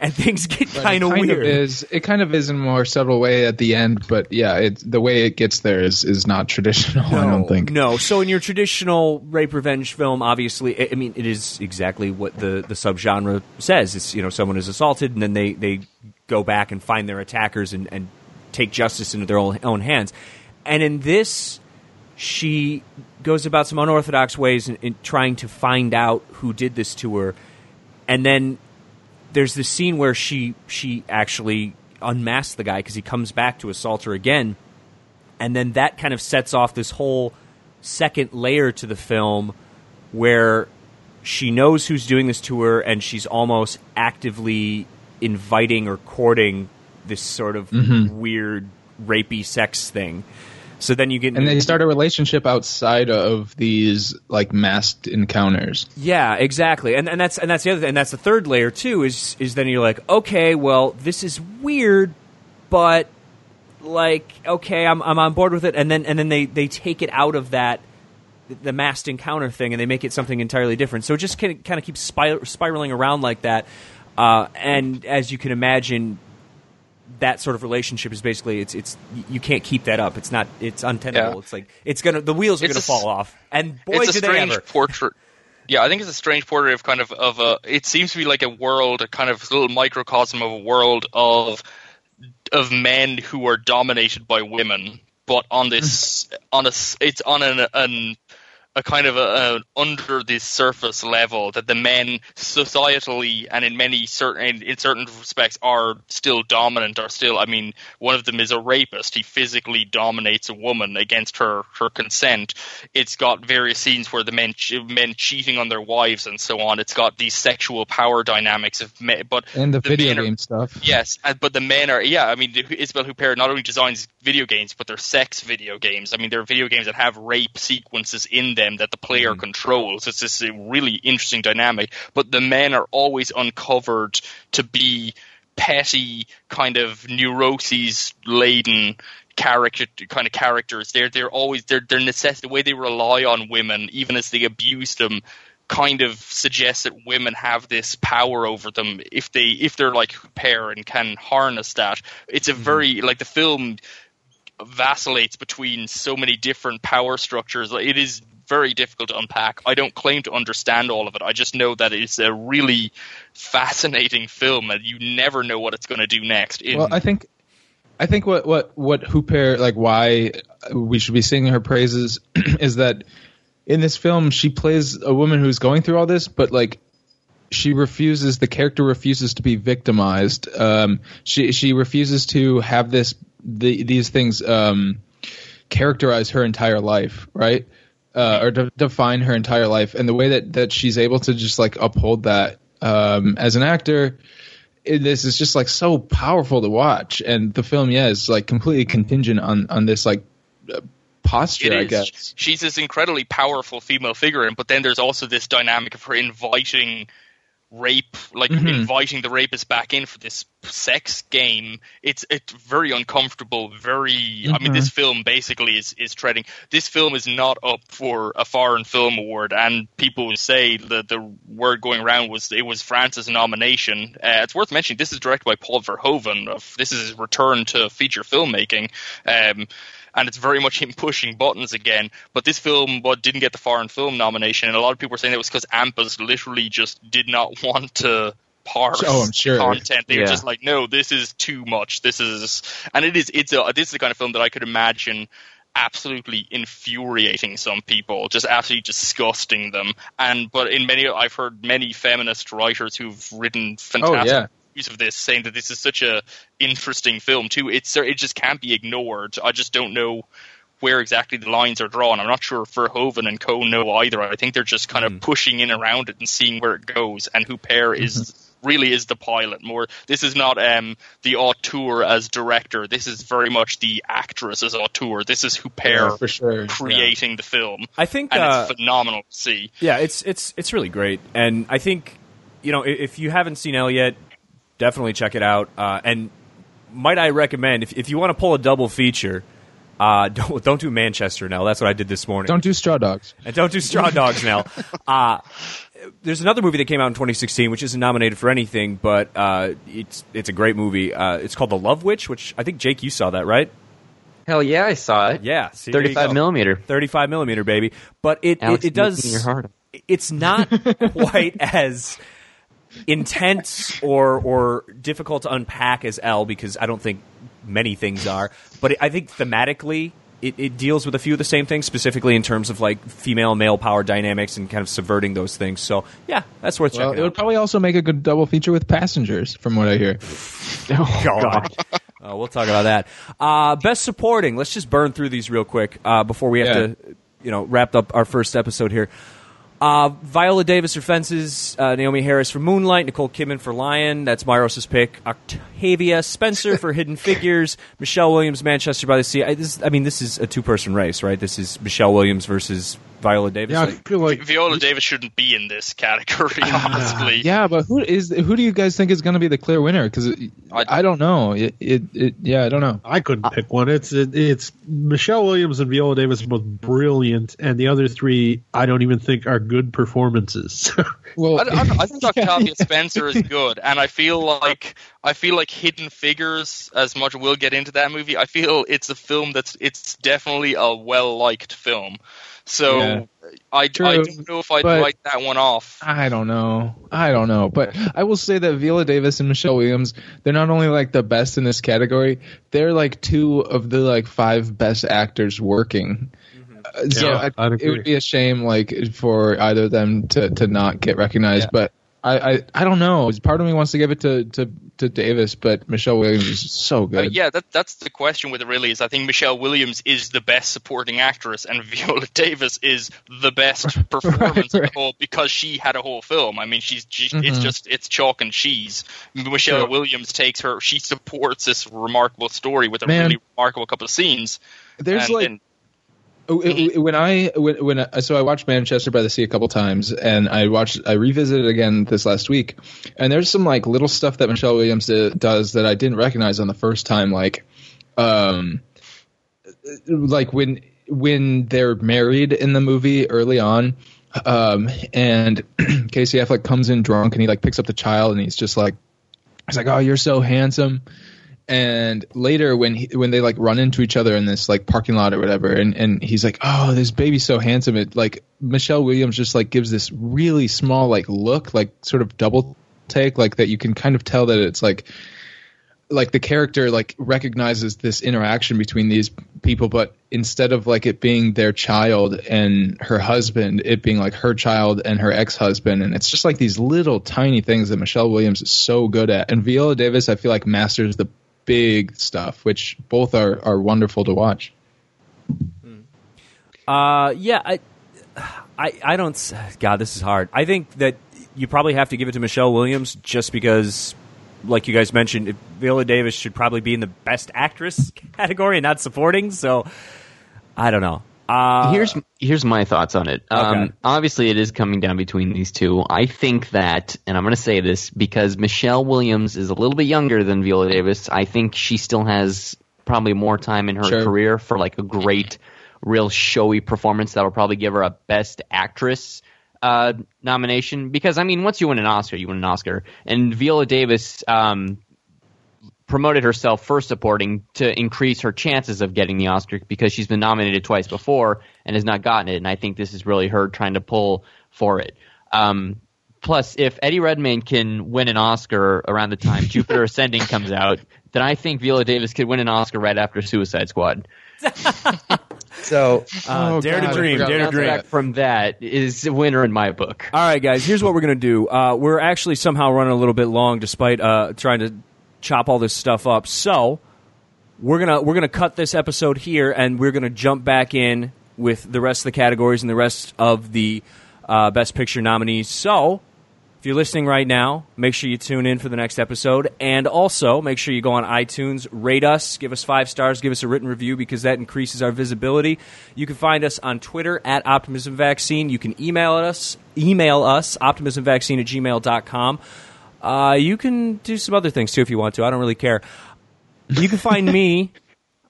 And things get kind of weird. Of is, it kind of is in a more subtle way at the end, but yeah, it, the way it gets there is, is not traditional, no, I don't think. No, so in your traditional rape revenge film, obviously, I mean, it is exactly what the, the subgenre says. It's, you know, someone is assaulted, and then they, they go back and find their attackers and, and take justice into their own, own hands. And in this, she goes about some unorthodox ways in, in trying to find out who did this to her, and then there's this scene where she she actually unmasks the guy because he comes back to assault her again. And then that kind of sets off this whole second layer to the film where she knows who's doing this to her and she's almost actively inviting or courting this sort of mm-hmm. weird rapey sex thing. So then you get... And they start a relationship outside of these, like, masked encounters. Yeah, exactly. And and that's and that's the other thing. And that's the third layer, too, is is then you're like, okay, well, this is weird, but, like, okay, I'm I'm on board with it. And then and then they, they take it out of that, the masked encounter thing, and they make it something entirely different. So it just kind of, kind of keeps spir- spiraling around like that. Uh, and as you can imagine... that sort of relationship is basically it's it's you can't keep that up. It's not it's untenable. Yeah. It's like it's gonna the wheels are it's gonna a, fall off. And boy, it's a do strange they ever. portrait. Yeah, I think it's a strange portrait of kind of of a. It seems to be like a world, a kind of little microcosm of a world of of men who are dominated by women, but on this on a it's on an. an a kind of a, a under the surface level that the men societally and in many certain in certain respects are still dominant are still I mean one of them is a rapist. He physically dominates a woman against her, her consent. It's got various scenes where the men men cheating on their wives and so on. It's got these sexual power dynamics of men, but and the, the video game are, stuff. Yes, but the men are yeah I mean Isabelle Huppert not only designs video games but they're sex video games. I mean they're video games that have rape sequences in them that the player mm-hmm. controls. It's this really interesting dynamic, but the men are always uncovered to be petty, kind of neuroses-laden character, kind of characters. They're they're always they're they're necess- the way they rely on women, even as they abuse them, kind of suggests that women have this power over them if they if they're like pair and can harness that. It's a mm-hmm. very like the film vacillates between so many different power structures. It is very difficult to unpack. I don't claim to understand all of it. I just know that it's a really fascinating film, and you never know what it's going to do next. In- well, I think, I think what what what Huppert, like why we should be singing her praises is that in this film she plays a woman who's going through all this, but like she refuses. The character refuses to be victimized. Um, she she refuses to have this the, these things um, characterize her entire life, right? Uh, or de- define her entire life, and the way that, that she's able to just like uphold that um, as an actor, it, this is just like so powerful to watch. And the film, yeah, is like completely contingent on on this like uh, posture. I guess she's this incredibly powerful female figure, and but then there's also this dynamic of her inviting rape, like mm-hmm. inviting the rapist back in for this sex game. It's it's very uncomfortable, very mm-hmm. I mean this film basically is is treading this film is not up for a foreign film award, and people would say that the word going around was it was France's nomination. Uh, it's worth mentioning this is directed by Paul Verhoeven. Of, this is his return to feature filmmaking. Um And it's very much him pushing buttons again. But this film but didn't get the foreign film nomination. And a lot of people were saying it was because AMPAs literally just did not want to parse oh, I'm sure. content. They yeah. were just like, no, this is too much. This is – and it is, it's a, this is the kind of film that I could imagine – absolutely infuriating some people, just absolutely disgusting them. And but in many, I've heard many feminist writers who've written fantastic oh, yeah. reviews of this, saying that this is such a interesting film too. It's it just can't be ignored. I just don't know where exactly the lines are drawn. I'm not sure if Verhoeven and co know either. I think they're just kind mm-hmm. of pushing in around it and seeing where it goes. And Huppert mm-hmm. is. Really is the pilot more. This is not um, the auteur as director. This is very much the actress as auteur. This is Huppert yeah, for sure. creating yeah. the film. I think, and uh, it's phenomenal to see. Yeah, it's it's it's really great. And I think, you know, if you haven't seen Elle yet, definitely check it out. Uh, and might I recommend, if if you want to pull a double feature, uh, don't don't do Manchester now. That's what I did this morning. Don't do Straw Dogs. And don't do Straw Dogs now. Uh, there's another movie that came out in twenty sixteen, which isn't nominated for anything, but uh, it's it's a great movie. Uh, it's called The Love Witch, which I think, Jake, you saw that, right? Hell yeah, I saw it. Yeah, see, thirty-five millimeter, thirty-five millimeter, baby. But it Alex, it, it does. Your heart. It's not quite as intense or or difficult to unpack as Elle, because I don't think many things are. But it, I think thematically, it, it deals with a few of the same things, specifically in terms of like female and male power dynamics and kind of subverting those things. So yeah, that's worth well, checking. It out. Would probably also make a good double feature with Passengers, from what I hear. Oh God. Uh, we'll talk about that. Uh, best supporting. Let's just burn through these real quick uh, before we have yeah. to, you know, wrap up our first episode here. Uh, Viola Davis for Fences, uh, Naomi Harris for Moonlight, Nicole Kidman for Lion. That's Myros' pick. Octavia Spencer for Hidden Figures. Michelle Williams, Manchester by the Sea. I, this, I mean, this is a two-person race, right? This is Michelle Williams versus Viola Davis. Yeah, like, like, Viola Davis shouldn't be in this category, honestly. Uh, yeah, but who is? Who do you guys think is going to be the clear winner? Because I, I don't know. It, it, it, yeah, I don't know. I couldn't pick one. It's it, it's Michelle Williams and Viola Davis are both brilliant, and the other three I don't even think are good performances. Well, I, I, I think Octavia Spencer is good, and I feel like I feel like Hidden Figures, as much as we'll get into that movie, I feel it's a film that's it's definitely a well-liked film. So yeah. I, True, I don't know if I'd write that one off. I don't know. I don't know. But I will say that Viola Davis and Michelle Williams, they're not only like the best in this category, they're like two of the like five best actors working. Mm-hmm. So yeah, I, it would be a shame like for either of them to, to not get recognized. Yeah. But I, I, I don't know. Part of me wants to give it to, to, to Davis, but Michelle Williams is so good. Uh, yeah, that, that's the question with it really is I think Michelle Williams is the best supporting actress and Viola Davis is the best performance right, right. of all because she had a whole film. I mean, she's she, mm-hmm. it's just it's chalk and cheese. Michelle sure. Williams takes her – she supports this remarkable story with a Man. really remarkable couple of scenes. There's and, like and, – When I when, when I, so I watched Manchester by the Sea a couple times, and I watched I revisited it again this last week, and there's some like little stuff that Michelle Williams does that I didn't recognize on the first time, like, um, like when when they're married in the movie early on, um, and Casey Affleck comes in drunk and he like picks up the child and he's just like, he's like, oh, you're so handsome. And later when he, when they like run into each other in this like parking lot or whatever, and, and he's like, oh, this baby's so handsome. It like Michelle Williams just like gives this really small like look, like sort of double take, like that you can kind of tell that it's like like the character like recognizes this interaction between these people, but instead of like it being their child and her husband, it being like her child and her ex-husband. And it's just like these little tiny things that Michelle Williams is so good at. And Viola Davis, I feel like, masters the big stuff, which both are, are wonderful to watch. Uh, yeah, I, I, I don't. God, this is hard. I think that you probably have to give it to Michelle Williams just because, like you guys mentioned, Viola Davis should probably be in the best actress category and not supporting. So, I don't know. Uh, here's here's my thoughts on it. Um, okay. Obviously, it is coming down between these two. I think that, and I'm going to say this, because Michelle Williams is a little bit younger than Viola Davis, I think she still has probably more time in her sure. career for like a great, real showy performance that will probably give her a Best Actress uh, nomination. Because, I mean, once you win an Oscar, you win an Oscar. And Viola Davis um, promoted herself for supporting to increase her chances of getting the Oscar because she's been nominated twice before and has not gotten it. And I think this is really her trying to pull for it. Um, plus, if Eddie Redmayne can win an Oscar around the time Jupiter Ascending comes out, then I think Viola Davis could win an Oscar right after Suicide Squad. So uh, oh, Dare God. to Dream, Dare to Dream from that is a winner in my book. All right, guys, here's what we're going to do. Uh, we're actually somehow running a little bit long despite uh, trying to chop all this stuff up, so we're gonna we're gonna cut this episode here, and we're gonna jump back in with the rest of the categories and the rest of the uh, Best Picture nominees. So if you're listening right now, make sure you tune in for the next episode, and also make sure you go on iTunes, rate us, give us five stars, give us a written review, because that increases our visibility. You can find us on Twitter at Optimism Vaccine. You can email us email us optimismvaccine at gmail dot com. Uh, you can do some other things, too, if you want to. I don't really care. You can find me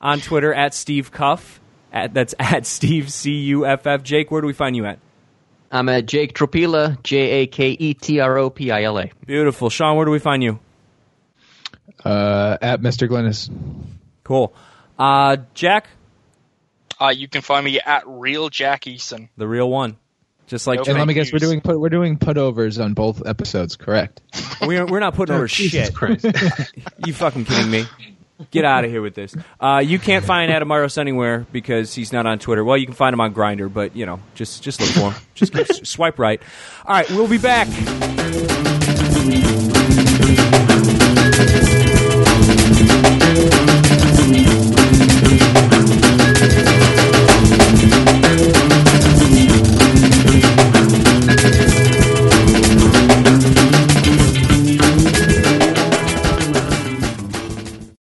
on Twitter at Steve Cuff. At, that's at Steve C U F F. Jake, where do we find you at? I'm at Jake Tropila, J A K E T R O P I L A. Beautiful. Sean, where do we find you? Uh, at Mister Glynnis. Cool. Uh, Jack? Uh, you can find me at Real Jack Eason. The real one. Just like, no and let me guess, we're doing put, we're doing putovers on both episodes, correct? We're we're not putting over shit. You fucking kidding me? Get out of here with this. Uh, you can't find Adam Myros anywhere because he's not on Twitter. Well, you can find him on Grindr, but you know, just just look for him. Just swipe right. All right, we'll be back.